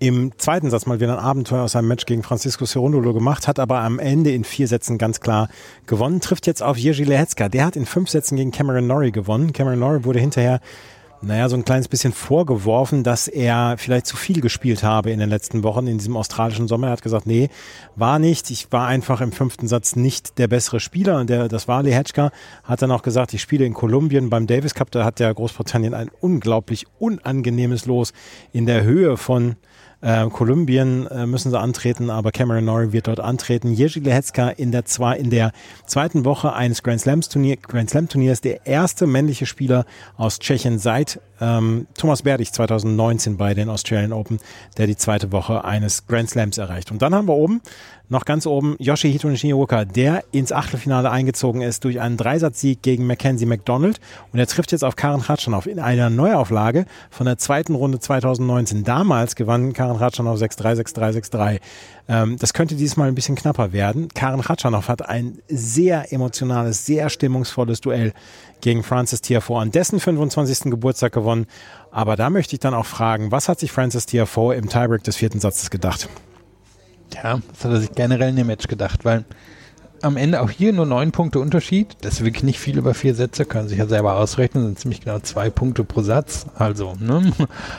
im zweiten Satz mal wieder ein Abenteuer aus einem Match gegen Francisco Cerundolo gemacht, hat aber am Ende in vier Sätzen ganz klar gewonnen, trifft jetzt auf Jiří Lehycka. Der hat in fünf Sätzen gegen Cameron Norrie gewonnen. Cameron Norrie wurde hinterher, naja, so ein kleines bisschen vorgeworfen, dass er vielleicht zu viel gespielt habe in den letzten Wochen in diesem australischen Sommer. Er hat gesagt, nee, war nicht. Ich war einfach im fünften Satz nicht der bessere Spieler. Und der, das war Lehycka. Hat dann auch gesagt, ich spiele in Kolumbien beim Davis Cup. Da hat ja Großbritannien ein unglaublich unangenehmes Los in der Höhe von Äh, Kolumbien äh, müssen sie antreten, aber Cameron Norrie wird dort antreten. Jiří Lehycka in der, zwei, in der zweiten Woche eines Grand Slams Turnier, Grand Slam Turniers, der erste männliche Spieler aus Tschechien seit ähm, Thomas Berdych zweitausendneunzehn bei den Australian Open, der die zweite Woche eines Grand Slams erreicht. Und dann haben wir oben, noch ganz oben, Yoshihito Nishioka, der ins Achtelfinale eingezogen ist durch einen Dreisatzsieg gegen Mackenzie McDonald. Und er trifft jetzt auf Karen Khachanov in einer Neuauflage von der zweiten Runde zweitausendneunzehn. Damals gewann Karen Khachanov sechs drei, sechs drei, sechs drei. Ähm, das könnte diesmal ein bisschen knapper werden. Karen Khachanov hat ein sehr emotionales, sehr stimmungsvolles Duell gegen Francis Tiafoe an dessen fünfundzwanzigsten Geburtstag gewonnen. Aber da möchte ich dann auch fragen, was hat sich Francis Tiafoe im Tiebreak des vierten Satzes gedacht? Ja, das hat er sich generell in dem Match gedacht, weil am Ende auch hier nur neun Punkte Unterschied. Das ist wirklich nicht viel über vier Sätze, können sich ja selber ausrechnen, sind ziemlich genau zwei Punkte pro Satz. Also, ne?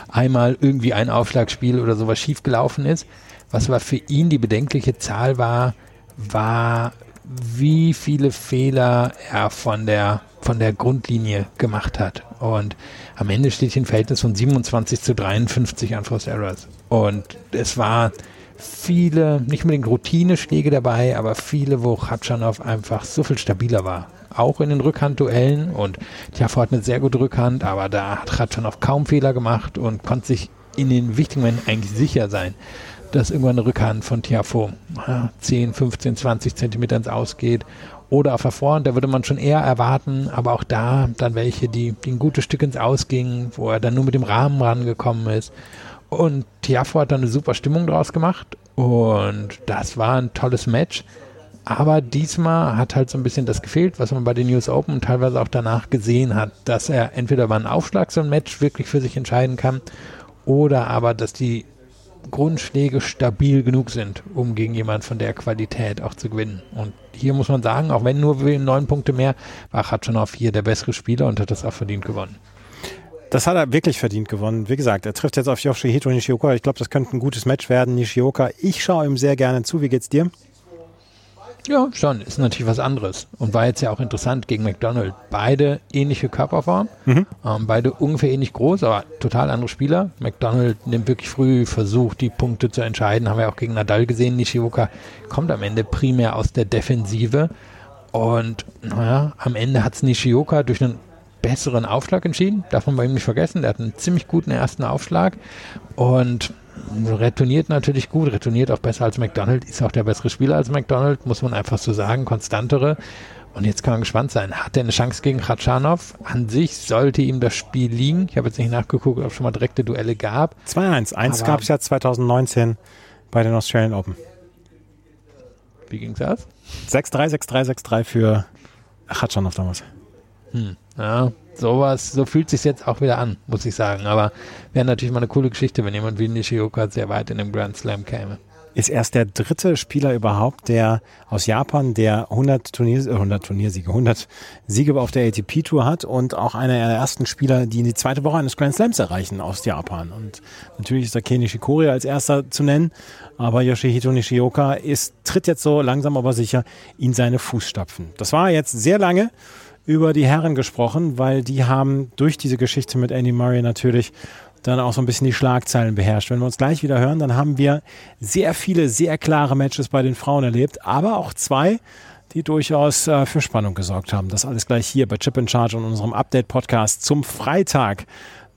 Einmal irgendwie ein Aufschlagspiel oder sowas schiefgelaufen ist. Was war für ihn die bedenkliche Zahl war, war, wie viele Fehler er von der, von der Grundlinie gemacht hat. Und am Ende steht hier ein Verhältnis von siebenundzwanzig zu dreiundfünfzig an Forced Errors. Und es war viele, nicht unbedingt Routineschläge dabei, aber viele, wo Khachanov einfach so viel stabiler war. Auch in den Rückhandduellen, und Tiafoe hat eine sehr gute Rückhand, aber da hat Khachanov kaum Fehler gemacht und konnte sich in den wichtigen Momenten eigentlich sicher sein, dass irgendwann eine Rückhand von Tiafoe zehn, fünfzehn, zwanzig Zentimeter ins Aus geht. Oder auf der Vorhand, da würde man schon eher erwarten, aber auch da dann welche, die, die ein gutes Stück ins Aus gingen, wo er dann nur mit dem Rahmen rangekommen ist. Und Tiafoe hat dann eine super Stimmung draus gemacht und das war ein tolles Match. Aber diesmal hat halt so ein bisschen das gefehlt, was man bei den U S Open und teilweise auch danach gesehen hat, dass er entweder über einen Aufschlag so ein Match wirklich für sich entscheiden kann oder aber, dass die Grundschläge stabil genug sind, um gegen jemanden von der Qualität auch zu gewinnen. Und hier muss man sagen, auch wenn nur neun Punkte mehr, war Khachanov hier der bessere Spieler und hat das auch verdient gewonnen. Das hat er wirklich verdient gewonnen. Wie gesagt, er trifft jetzt auf Yoshihito Nishioka. Ich glaube, das könnte ein gutes Match werden. Nishioka, ich schaue ihm sehr gerne zu. Wie geht's dir? Ja, schon. Ist natürlich was anderes. Und war jetzt ja auch interessant gegen McDonald. Beide ähnliche Körperform, mhm. ähm, beide ungefähr ähnlich groß, aber total andere Spieler. McDonald nimmt wirklich früh, versucht, die Punkte zu entscheiden. Haben wir auch gegen Nadal gesehen. Nishioka kommt am Ende primär aus der Defensive. Und naja, am Ende hat es Nishioka durch einen besseren Aufschlag entschieden. Darf man bei ihm nicht vergessen. Der hat einen ziemlich guten ersten Aufschlag und retourniert natürlich gut, retourniert auch besser als McDonald, ist auch der bessere Spieler als McDonald, muss man einfach so sagen, konstantere. Und jetzt kann man gespannt sein. Hat er eine Chance gegen Khachanov? An sich sollte ihm das Spiel liegen. Ich habe jetzt nicht nachgeguckt, ob es schon mal direkte Duelle gab. zwei eins. Eins gab es ja zwanzig neunzehn bei den Australian Open. Wie ging es aus? sechs drei, sechs drei, sechs drei für Khachanov damals. Hm, ja, sowas, so fühlt es sich jetzt auch wieder an, muss ich sagen. Aber wäre natürlich mal eine coole Geschichte, wenn jemand wie Nishioka sehr weit in dem Grand Slam käme. Ist erst der dritte Spieler überhaupt, der aus Japan, der hundert Turniers, äh hundert Turniersiege, hundert Siege auf der A T P-Tour hat und auch einer der ersten Spieler, die in die zweite Woche eines Grand Slams erreichen aus Japan. Und natürlich ist da Kei Nishikori als erster zu nennen, aber Yoshihito Nishioka ist, tritt jetzt so langsam aber sicher in seine Fußstapfen. Das war jetzt sehr lange über die Herren gesprochen, weil die haben durch diese Geschichte mit Andy Murray natürlich dann auch so ein bisschen die Schlagzeilen beherrscht. Wenn wir uns gleich wieder hören, dann haben wir sehr viele, sehr klare Matches bei den Frauen erlebt, aber auch zwei, die durchaus äh, für Spannung gesorgt haben. Das alles gleich hier bei Chip in Charge und unserem Update-Podcast zum Freitag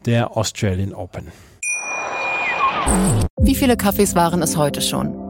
der Australian Open. Wie viele Kaffees waren es heute schon?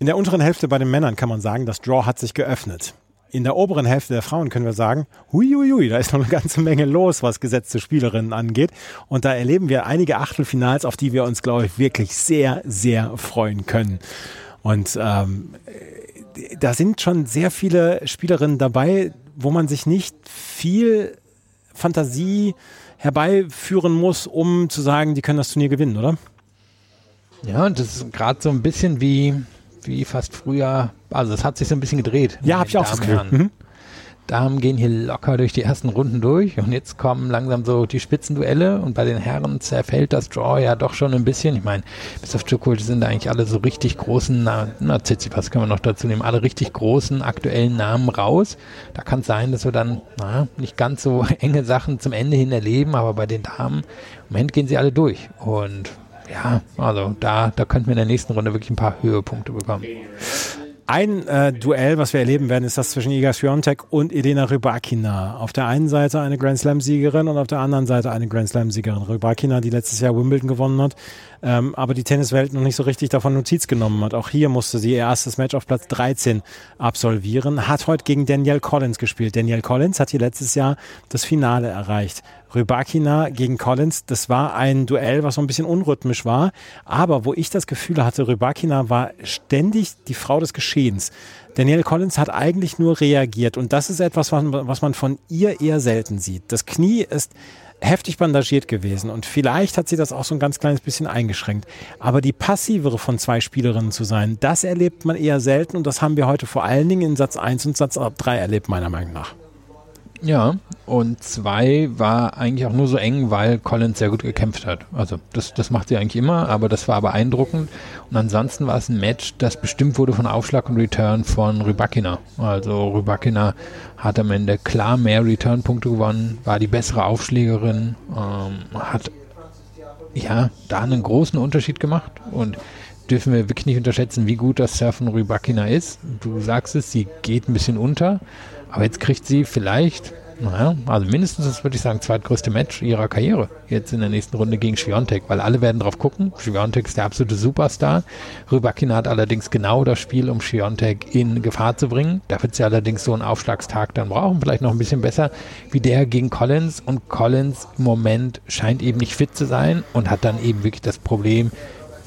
In der unteren Hälfte bei den Männern kann man sagen, das Draw hat sich geöffnet. In der oberen Hälfte der Frauen können wir sagen, huiuiui, da ist noch eine ganze Menge los, was gesetzte Spielerinnen angeht. Und da erleben wir einige Achtelfinals, auf die wir uns, glaube ich, wirklich sehr, sehr freuen können. Und ähm, da sind schon sehr viele Spielerinnen dabei, wo man sich nicht viel Fantasie herbeiführen muss, um zu sagen, die können das Turnier gewinnen, oder? Ja, und das ist gerade so ein bisschen wie, wie fast früher, also es hat sich so ein bisschen gedreht. Ja, habe ich auch das Gefühl. Mhm. Damen gehen hier locker durch die ersten Runden durch und jetzt kommen langsam so die Spitzenduelle und bei den Herren zerfällt das Draw ja doch schon ein bisschen. Ich meine, bis auf Djokovic sind da eigentlich alle so richtig großen, na, na Tsitsipas können wir noch dazu nehmen, alle richtig großen aktuellen Namen raus. Da kann es sein, dass wir dann na, nicht ganz so enge Sachen zum Ende hin erleben, aber bei den Damen, im Moment gehen sie alle durch und ja, also da, da könnten wir in der nächsten Runde wirklich ein paar Höhepunkte bekommen. Ein äh, Duell, was wir erleben werden, ist das zwischen Iga Swiatek und Elena Rybakina. Auf der einen Seite eine Grand-Slam-Siegerin und auf der anderen Seite eine Grand-Slam-Siegerin. Rybakina, die letztes Jahr Wimbledon gewonnen hat, ähm, aber die Tenniswelt noch nicht so richtig davon Notiz genommen hat. Auch hier musste sie ihr erstes Match auf Platz dreizehn absolvieren. Hat heute gegen Danielle Collins gespielt. Danielle Collins hat hier letztes Jahr das Finale erreicht. Rybakina gegen Collins, das war ein Duell, was so ein bisschen unrhythmisch war, aber wo ich das Gefühl hatte, Rybakina war ständig die Frau des Geschehens. Danielle Collins hat eigentlich nur reagiert und das ist etwas, was man von ihr eher selten sieht. Das Knie ist heftig bandagiert gewesen und vielleicht hat sie das auch so ein ganz kleines bisschen eingeschränkt. Aber die passivere von zwei Spielerinnen zu sein, das erlebt man eher selten und das haben wir heute vor allen Dingen in Satz eins und Satz drei erlebt, meiner Meinung nach. Ja, und zwei war eigentlich auch nur so eng, weil Collins sehr gut gekämpft hat. Also das, das macht sie eigentlich immer, aber das war beeindruckend. Und ansonsten war es ein Match, das bestimmt wurde von Aufschlag und Return von Rybakina. Also Rybakina hat am Ende klar mehr Return-Punkte gewonnen, war die bessere Aufschlägerin, ähm, hat ja da einen großen Unterschied gemacht und dürfen wir wirklich nicht unterschätzen, wie gut das Surfen Rybakina ist. Du sagst es, sie geht ein bisschen unter, aber jetzt kriegt sie vielleicht, naja, also mindestens, das würde ich sagen, zweitgrößte Match ihrer Karriere jetzt in der nächsten Runde gegen Swiatek, weil alle werden drauf gucken. Swiatek ist der absolute Superstar. Rybakina hat allerdings genau das Spiel, um Swiatek in Gefahr zu bringen. Da wird sie allerdings so einen Aufschlagstag dann brauchen, vielleicht noch ein bisschen besser wie der gegen Collins. Und Collins im Moment scheint eben nicht fit zu sein und hat dann eben wirklich das Problem,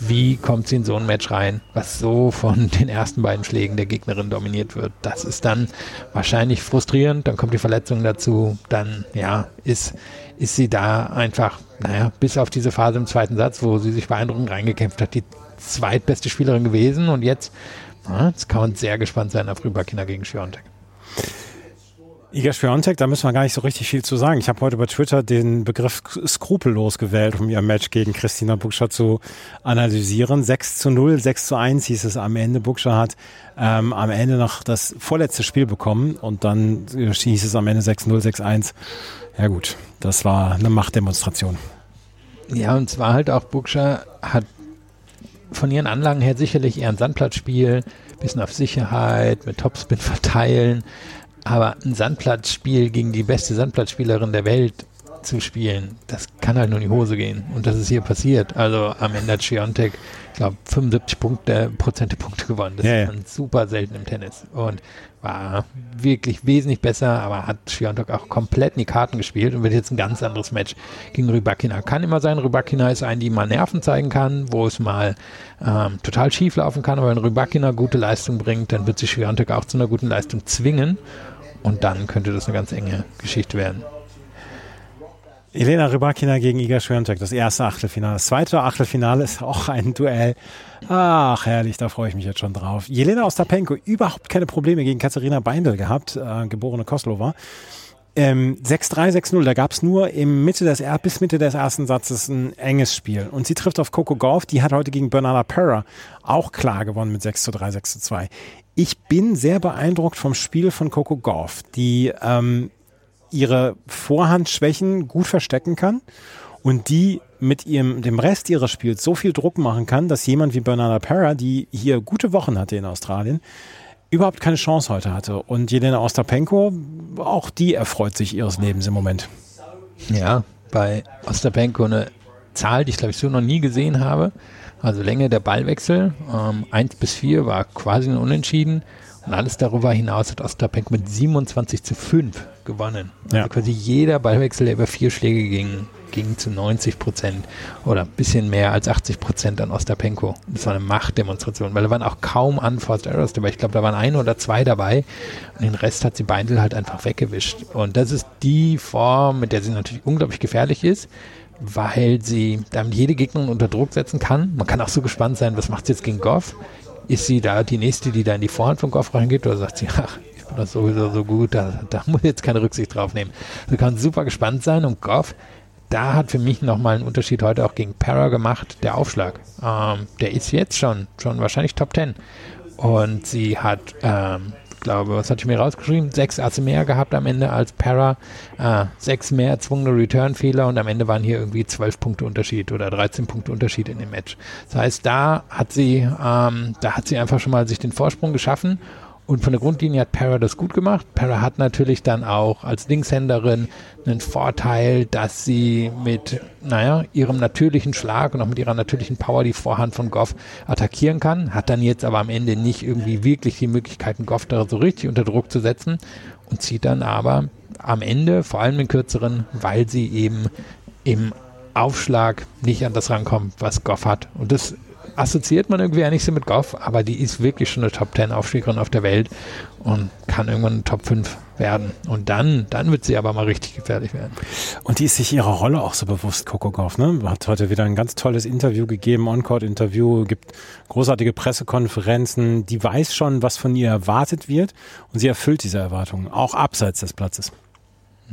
wie kommt sie in so ein Match rein, was so von den ersten beiden Schlägen der Gegnerin dominiert wird. Das ist dann wahrscheinlich frustrierend, dann kommt die Verletzung dazu, dann ja, ist, ist sie da einfach, naja, bis auf diese Phase im zweiten Satz, wo sie sich beeindruckend reingekämpft hat, die zweitbeste Spielerin gewesen und jetzt, na, jetzt kann man sehr gespannt sein auf Rybakina gegen Swiatek. Iga Swiatek, da müssen wir gar nicht so richtig viel zu sagen. Ich habe heute bei Twitter den Begriff skrupellos gewählt, um ihr Match gegen Kristina Buchscher zu analysieren. sechs zu null, sechs zu eins hieß es am Ende. Buchscher hat ähm, am Ende noch das vorletzte Spiel bekommen und dann hieß es am Ende sechs null, sechs eins. Ja gut, das war eine Machtdemonstration. Ja, und zwar halt auch Buchscher hat von ihren Anlagen her sicherlich eher ein Sandplatzspiel, bisschen auf Sicherheit, mit Topspin verteilen. Aber ein Sandplatzspiel gegen die beste Sandplatzspielerin der Welt zu spielen, das kann halt nur in die Hose gehen. Und das ist hier passiert. Also am Ende hat Swiatek, ich glaube, fünfundsiebzig Prozent der Punkte gewonnen. Das ja, ist ja super selten im Tennis. Und war wirklich wesentlich besser, aber hat Swiatek auch komplett in die Karten gespielt und wird jetzt ein ganz anderes Match gegen Rybakina. Kann immer sein, Rybakina ist eine, die mal Nerven zeigen kann, wo es mal ähm, total schief laufen kann. Aber wenn Rybakina gute Leistung bringt, dann wird sie Swiatek auch zu einer guten Leistung zwingen. Und dann könnte das eine ganz enge Geschichte werden. Elena Rybakina gegen Iga Swiatek, das erste Achtelfinale. Das zweite Achtelfinale ist auch ein Duell. Ach, herrlich, da freue ich mich jetzt schon drauf. Jelena Ostapenko, überhaupt keine Probleme gegen Katerina Beindl gehabt, äh, geborene Koslova. Ähm, sechs drei, sechs null, da gab es nur im Mitte des, bis Mitte des ersten Satzes ein enges Spiel. Und sie trifft auf Coco Gauff, die hat heute gegen Bernarda Pera auch klar gewonnen mit sechs zu drei, sechs zu zwei. Ich bin sehr beeindruckt vom Spiel von Coco Gauff, die ähm, ihre Vorhandschwächen gut verstecken kann und die mit ihrem, dem Rest ihres Spiels so viel Druck machen kann, dass jemand wie Bernarda Pera, die hier gute Wochen hatte in Australien, überhaupt keine Chance heute hatte. Und Jelena Ostapenko, auch die erfreut sich ihres Lebens im Moment. Ja, bei Ostapenko eine Zahl, die ich glaube ich so noch nie gesehen habe. Also Länge der Ballwechsel, ähm, eins bis vier war quasi ein Unentschieden. Und alles darüber hinaus hat Ostapenko mit siebenundzwanzig zu fünf gewonnen. Also ja, quasi jeder Ballwechsel, der über vier Schläge ging, ging zu neunzig Prozent oder ein bisschen mehr als achtzig Prozent an Ostapenko. Das war eine Machtdemonstration, weil da waren auch kaum Unforced Errors dabei. Ich glaube, da waren ein oder zwei dabei. Und den Rest hat sie Beindl halt einfach weggewischt. Und das ist die Form, mit der sie natürlich unglaublich gefährlich ist, weil sie damit jede Gegnerin unter Druck setzen kann. Man kann auch so gespannt sein, was macht sie jetzt gegen Gauff? Ist sie da die Nächste, die da in die Vorhand von Gauff reingeht? Oder sagt sie, ach, ich oder sowieso so gut, da, da muss jetzt keine Rücksicht drauf nehmen. Also kann super gespannt sein und Gauff, da hat für mich nochmal einen Unterschied heute auch gegen Pera gemacht, der Aufschlag. Ähm, der ist jetzt schon, schon wahrscheinlich Top zehn und sie hat, ähm, glaube, was hatte ich mir rausgeschrieben, sechs Asse mehr gehabt am Ende als Pera, äh, sechs mehr erzwungene Return-Fehler und am Ende waren hier irgendwie zwölf Punkte Unterschied oder dreizehn Punkte Unterschied in dem Match. Das heißt, da hat sie, ähm, da hat sie einfach schon mal sich den Vorsprung geschaffen. Und von der Grundlinie hat Pera das gut gemacht. Pera hat natürlich dann auch als Linkshänderin einen Vorteil, dass sie mit, naja, ihrem natürlichen Schlag und auch mit ihrer natürlichen Power die Vorhand von Gauff attackieren kann. Hat dann jetzt aber am Ende nicht irgendwie wirklich die Möglichkeiten, Gauff da so richtig unter Druck zu setzen und zieht dann aber am Ende, vor allem den kürzeren, weil sie eben im Aufschlag nicht an das rankommt, was Gauff hat. Und das assoziiert man irgendwie eigentlich so mit Gauff, aber die ist wirklich schon eine Top zehn Aufstiegerin auf der Welt und kann irgendwann eine Top fünf werden. Und dann, dann wird sie aber mal richtig gefährlich werden. Und die ist sich ihrer Rolle auch so bewusst, Coco Gauff, ne? Hat heute wieder ein ganz tolles Interview gegeben, On-Court-Interview, gibt großartige Pressekonferenzen. Die weiß schon, was von ihr erwartet wird und sie erfüllt diese Erwartungen, auch abseits des Platzes.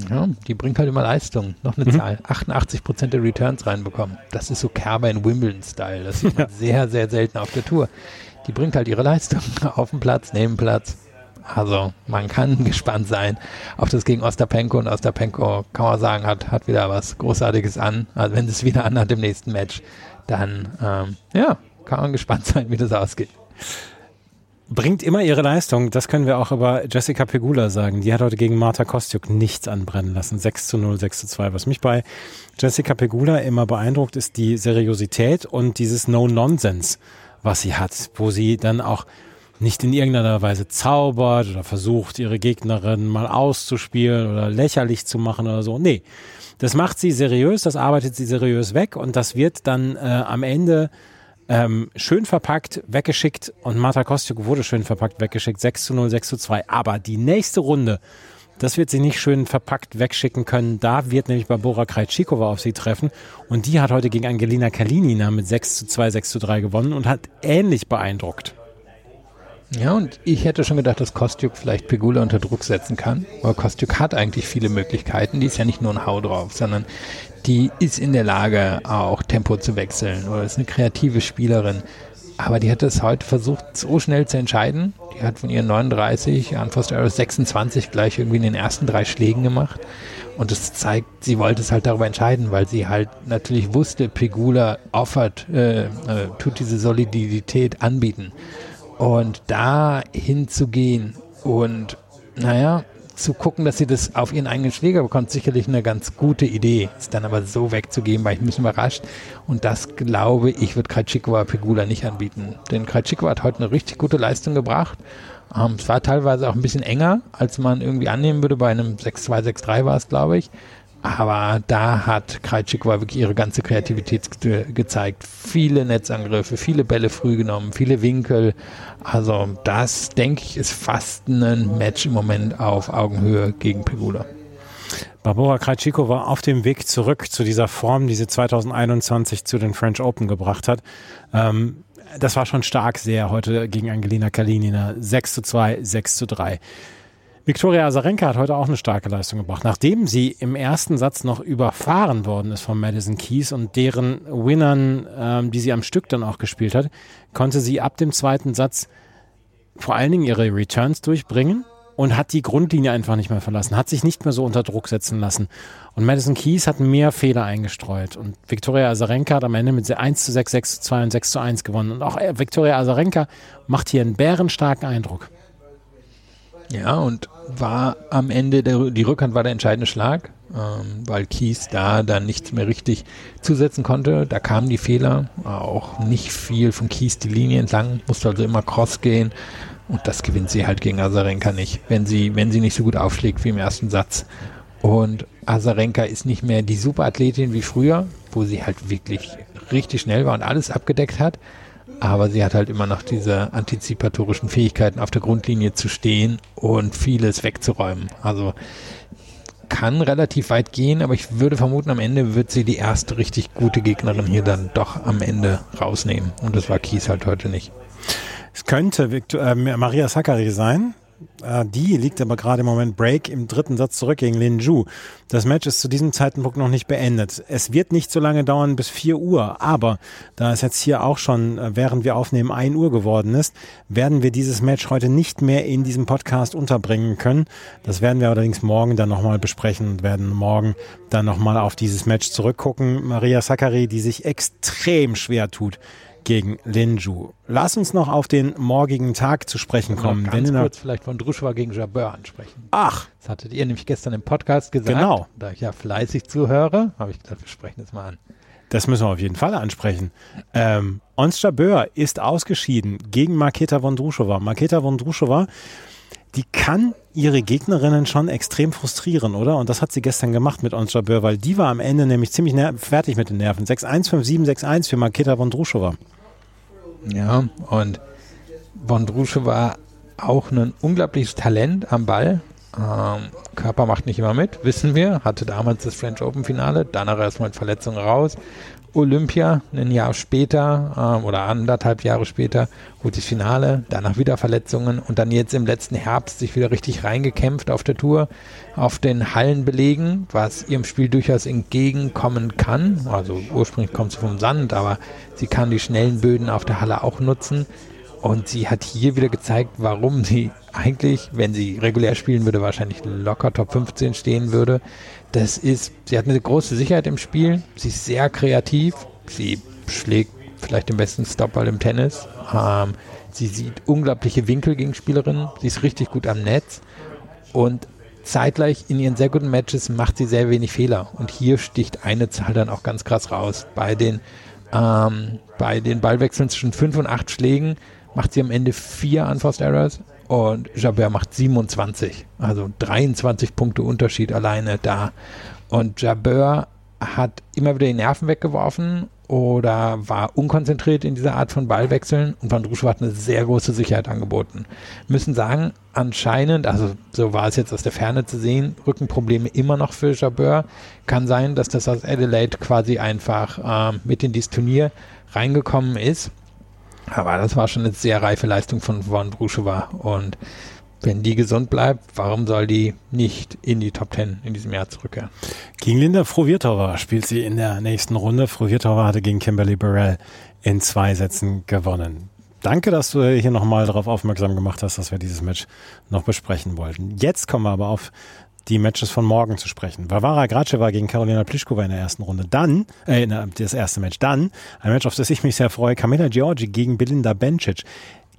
Ja, die bringt halt immer Leistung. Noch eine mhm. Zahl. achtundachtzig Prozent der Returns reinbekommen. Das ist so Kerber in Wimbledon-Style. Das sieht man ja sehr, sehr selten auf der Tour. Die bringt halt ihre Leistung auf den Platz, neben Platz. Also man kann gespannt sein auf das gegen Ostapenko. Und Ostapenko, kann man sagen, hat, hat wieder was Großartiges an. Also wenn es wieder anhat im nächsten Match, dann ähm, ja, kann man gespannt sein, wie das ausgeht. Bringt immer ihre Leistung, das können wir auch über Jessica Pegula sagen. Die hat heute gegen Marta Kostyuk nichts anbrennen lassen. sechs zu null, sechs zu zwei. Was mich bei Jessica Pegula immer beeindruckt, ist die Seriosität und dieses No-Nonsense, was sie hat, wo sie dann auch nicht in irgendeiner Weise zaubert oder versucht, ihre Gegnerin mal auszuspielen oder lächerlich zu machen oder so. Nee, das macht sie seriös, das arbeitet sie seriös weg und das wird dann äh, am Ende Ähm, schön verpackt, weggeschickt und Marta Kostyuk wurde schön verpackt, weggeschickt, sechs zu null, sechs zu zwei, aber die nächste Runde, das wird sie nicht schön verpackt wegschicken können, da wird nämlich Barbora Krejčíková auf sie treffen und die hat heute gegen Angelina Kalinina mit sechs zu zwei, sechs zu drei gewonnen und hat ähnlich beeindruckt. Ja, und ich hätte schon gedacht, dass Kostyuk vielleicht Pegula unter Druck setzen kann, aber Kostyuk hat eigentlich viele Möglichkeiten, die ist ja nicht nur ein Hau drauf, sondern die ist in der Lage, auch Tempo zu wechseln oder ist eine kreative Spielerin, aber die hat das heute versucht, so schnell zu entscheiden, die hat von ihren neununddreißig, Unforced Errors sechsundzwanzig gleich irgendwie in den ersten drei Schlägen gemacht und das zeigt, sie wollte es halt darüber entscheiden, weil sie halt natürlich wusste, Pegula offert, äh, äh, tut diese Solidität anbieten. Und da hinzugehen und, naja, zu gucken, dass sie das auf ihren eigenen Schläger bekommt, sicherlich eine ganz gute Idee. Ist dann aber so wegzugeben, weil ich ein bisschen überrascht. Und das, glaube ich, wird Krejčíková Pegula nicht anbieten. Denn Krejčíková hat heute eine richtig gute Leistung gebracht. Ähm, es war teilweise auch ein bisschen enger, als man irgendwie annehmen würde. Bei einem sechs zwei, sechs drei war es, glaube ich. Aber da hat Krejčíková wirklich ihre ganze Kreativität ge- gezeigt. Viele Netzangriffe, viele Bälle früh genommen, viele Winkel. Also das, denke ich, ist fast ein Match im Moment auf Augenhöhe gegen Pegula. Barbora Krejčíková auf dem Weg zurück zu dieser Form, die sie zwanzig einundzwanzig zu den French Open gebracht hat. Ähm, das war schon stark sehr heute gegen Angelina Kalinina. sechs zu zwei, sechs zu drei. Victoria Azarenka hat heute auch eine starke Leistung gebracht, nachdem sie im ersten Satz noch überfahren worden ist von Madison Keys und deren Winnern, ähm, die sie am Stück dann auch gespielt hat, konnte sie ab dem zweiten Satz vor allen Dingen ihre Returns durchbringen und hat die Grundlinie einfach nicht mehr verlassen, hat sich nicht mehr so unter Druck setzen lassen. Und Madison Keys hat mehr Fehler eingestreut und Victoria Azarenka hat am Ende mit eins zu sechs, sechs zu zwei und sechs zu eins gewonnen. Und auch Victoria Azarenka macht hier einen bärenstarken Eindruck. Ja, und war am Ende, der, die Rückhand war der entscheidende Schlag, ähm, weil Keys da dann nichts mehr richtig zusetzen konnte. Da kamen die Fehler, auch nicht viel von Keys die Linie entlang, musste also immer cross gehen. Und das gewinnt sie halt gegen Azarenka nicht, wenn sie, wenn sie nicht so gut aufschlägt wie im ersten Satz. Und Azarenka ist nicht mehr die Superathletin wie früher, wo sie halt wirklich richtig schnell war und alles abgedeckt hat. Aber sie hat halt immer noch diese antizipatorischen Fähigkeiten, auf der Grundlinie zu stehen und vieles wegzuräumen. Also kann relativ weit gehen, aber ich würde vermuten, am Ende wird sie die erste richtig gute Gegnerin hier dann doch am Ende rausnehmen. Und das war Keys halt heute nicht. Es könnte Victor, äh, Maria Sakkari sein, Die liegt aber gerade im Moment Break im dritten Satz zurück gegen Lin Zhu. Das Match ist zu diesem Zeitpunkt noch nicht beendet. Es wird nicht so lange dauern bis vier Uhr, aber da es jetzt hier auch schon, während wir aufnehmen, ein Uhr geworden ist, werden wir dieses Match heute nicht mehr in diesem Podcast unterbringen können. Das werden wir allerdings morgen dann nochmal besprechen und werden morgen dann nochmal auf dieses Match zurückgucken. Maria Sakkari, die sich extrem schwer tut gegen Lin Zhu. Lass uns noch auf den morgigen Tag zu sprechen kommen. Ganz denn kurz vielleicht von Druschwa gegen Jabeur ansprechen. Ach! Das hattet ihr nämlich gestern im Podcast gesagt. Genau. Da ich ja fleißig zuhöre, habe ich gesagt, wir sprechen das mal an. Das müssen wir auf jeden Fall ansprechen. Ähm, Ons Jabeur ist ausgeschieden gegen Marketa Vondrushova. Marketa Vondrushova, die kann ihre Gegnerinnen schon extrem frustrieren, oder? Und das hat sie gestern gemacht mit Ons Jabeur, weil die war am Ende nämlich ziemlich ner- fertig mit den Nerven. sechs eins, fünf sieben, sechs eins für Marketa Vondrushova. Ja, und Vondrushova auch ein unglaubliches Talent am Ball. Ähm, Körper macht nicht immer mit, wissen wir. Hatte damals das French Open Finale, danach erstmal mit Verletzungen raus. Olympia, ein Jahr später ähm, oder anderthalb Jahre später, gutes Finale, danach wieder Verletzungen und dann jetzt im letzten Herbst sich wieder richtig reingekämpft auf der Tour, auf den Hallenbelegen, was ihrem Spiel durchaus entgegenkommen kann. Also ursprünglich kommt sie vom Sand, aber sie kann die schnellen Böden auf der Halle auch nutzen und sie hat hier wieder gezeigt, warum sie eigentlich, wenn sie regulär spielen würde, wahrscheinlich locker Top fünfzehn stehen würde. Das ist, sie hat eine große Sicherheit im Spiel, sie ist sehr kreativ, sie schlägt vielleicht den besten Stoppball im Tennis, ähm, sie sieht unglaubliche Winkel gegen Spielerinnen, sie ist richtig gut am Netz und zeitgleich in ihren sehr guten Matches macht sie sehr wenig Fehler und hier sticht eine Zahl dann auch ganz krass raus. Bei den, ähm, bei den Ballwechseln zwischen fünf und acht Schlägen macht sie am Ende vier Unforced Errors und Jabeur macht siebenundzwanzig, also dreiundzwanzig Punkte Unterschied alleine da. Und Jabeur hat immer wieder die Nerven weggeworfen oder war unkonzentriert in dieser Art von Ballwechseln und Vondrushova hat eine sehr große Sicherheit angeboten. Müssen sagen, anscheinend, also so war es jetzt aus der Ferne zu sehen, Rückenprobleme immer noch für Jabeur. Kann sein, dass das aus Adelaide quasi einfach äh, mit in dieses Turnier reingekommen ist. Aber das war schon eine sehr reife Leistung von Vondrushova und wenn die gesund bleibt, warum soll die nicht in die Top Ten in diesem Jahr zurückkehren? Gegen Linda Frovirtova spielt sie in der nächsten Runde. Frovirtova hatte gegen Kimberly Burrell in zwei Sätzen gewonnen. Danke, dass du hier nochmal darauf aufmerksam gemacht hast, dass wir dieses Match noch besprechen wollten. Jetzt kommen wir aber auf die Matches von morgen zu sprechen. Varvara Gracheva gegen Karolina Pliskova in der ersten Runde. Dann, äh, das erste Match. Dann, ein Match, auf das ich mich sehr freue, Kamila Georgi gegen Belinda Bencic.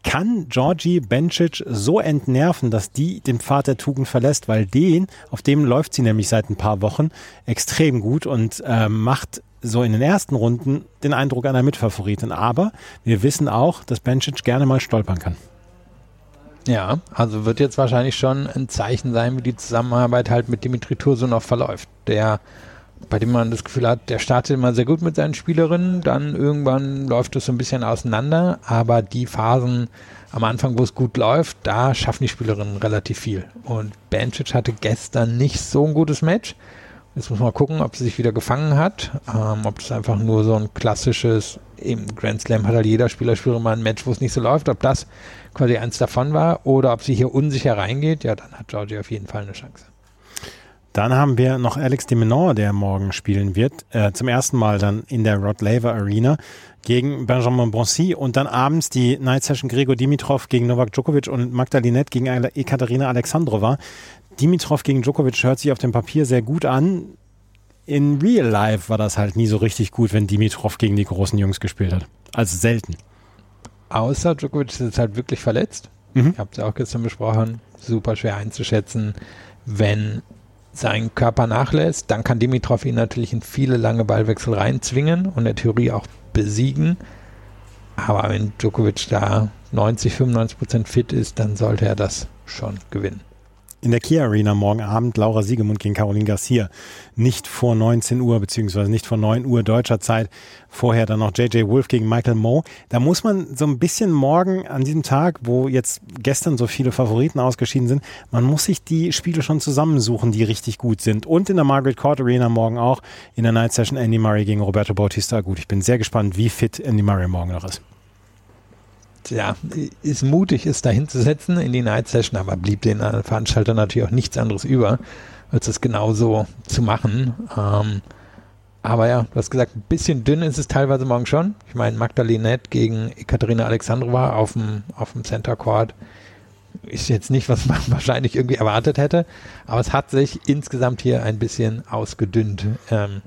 Kann Georgi Bencic so entnerven, dass die den Pfad der Tugend verlässt? Weil den, auf dem läuft sie nämlich seit ein paar Wochen extrem gut und äh, macht so in den ersten Runden den Eindruck einer Mitfavoritin. Aber wir wissen auch, dass Bencic gerne mal stolpern kann. Ja, also wird jetzt wahrscheinlich schon ein Zeichen sein, wie die Zusammenarbeit halt mit Dimitri Tursunov verläuft, der, bei dem man das Gefühl hat, der startet immer sehr gut mit seinen Spielerinnen, dann irgendwann läuft es so ein bisschen auseinander, aber die Phasen am Anfang, wo es gut läuft, da schaffen die Spielerinnen relativ viel und Bencic hatte gestern nicht so ein gutes Match. Jetzt muss man gucken, ob sie sich wieder gefangen hat, ähm, ob das einfach nur so ein klassisches, im Grand Slam hat halt jeder Spieler, Spielerin mal ein Match, wo es nicht so läuft, ob das quasi eins davon war oder ob sie hier unsicher reingeht, ja, dann hat Georgi auf jeden Fall eine Chance. Dann haben wir noch Alex de Minaur, der morgen spielen wird, äh, zum ersten Mal dann in der Rod Laver Arena gegen Benjamin Bonsi und dann abends die Night Session Gregor Dimitrov gegen Novak Djokovic und Magdalena gegen Ekaterina Alexandrova. Dimitrov gegen Djokovic hört sich auf dem Papier sehr gut an. In Real Life war das halt nie so richtig gut, wenn Dimitrov gegen die großen Jungs gespielt hat. Also selten. Außer Djokovic ist jetzt halt wirklich verletzt. Mhm. Ich habe es ja auch gestern besprochen. Super schwer einzuschätzen. Wenn sein Körper nachlässt, dann kann Dimitrov ihn natürlich in viele lange Ballwechsel reinzwingen und in der Theorie auch besiegen. Aber wenn Djokovic da neunzig, fünfundneunzig Prozent fit ist, dann sollte er das schon gewinnen. In der Kia Arena morgen Abend Laura Siegemund gegen Caroline Garcia. Nicht vor neunzehn Uhr, beziehungsweise nicht vor neun Uhr deutscher Zeit. Vorher dann noch J J Wolf gegen Michael Moe. Da muss man so ein bisschen morgen an diesem Tag, wo jetzt gestern so viele Favoriten ausgeschieden sind, man muss sich die Spiele schon zusammensuchen, die richtig gut sind. Und in der Margaret Court Arena morgen auch in der Night Session Andy Murray gegen Roberto Bautista. Gut, ich bin sehr gespannt, wie fit Andy Murray morgen noch ist. ja, ist mutig, ist da hinzusetzen in die Night Session, aber blieb den Veranstaltern natürlich auch nichts anderes über, als es genauso zu machen. Ähm, aber ja, du hast gesagt, ein bisschen dünn ist es teilweise morgen schon. Ich meine, Magdalenette gegen Ekaterina Alexandrova auf dem, auf dem Center Court ist jetzt nicht, was man wahrscheinlich irgendwie erwartet hätte, aber es hat sich insgesamt hier ein bisschen ausgedünnt. Ähm,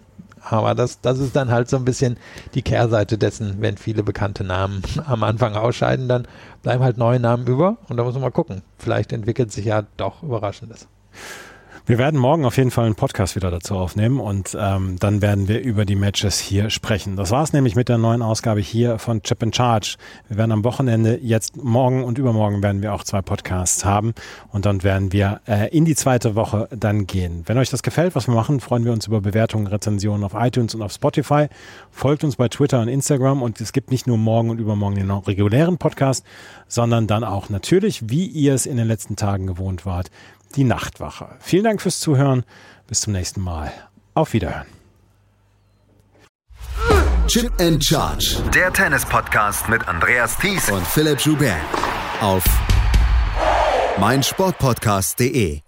aber das, das ist dann halt so ein bisschen die Kehrseite dessen, wenn viele bekannte Namen am Anfang ausscheiden, dann bleiben halt neue Namen über und da muss man mal gucken. Vielleicht entwickelt sich ja doch Überraschendes. Wir werden morgen auf jeden Fall einen Podcast wieder dazu aufnehmen und ähm, dann werden wir über die Matches hier sprechen. Das war's nämlich mit der neuen Ausgabe hier von Chip and Charge. Wir werden am Wochenende, jetzt morgen und übermorgen werden wir auch zwei Podcasts haben und dann werden wir äh, in die zweite Woche dann gehen. Wenn euch das gefällt, was wir machen, freuen wir uns über Bewertungen, Rezensionen auf iTunes und auf Spotify. Folgt uns bei Twitter und Instagram und es gibt nicht nur morgen und übermorgen den regulären Podcast, sondern dann auch natürlich, wie ihr es in den letzten Tagen gewohnt wart, die Nachtwache. Vielen Dank fürs Zuhören. Bis zum nächsten Mal. Auf Wiederhören. Chip and Charge. Der Tennis-Podcast mit Andreas Thies und Philipp Joubert. Auf meinsportpodcast punkt de.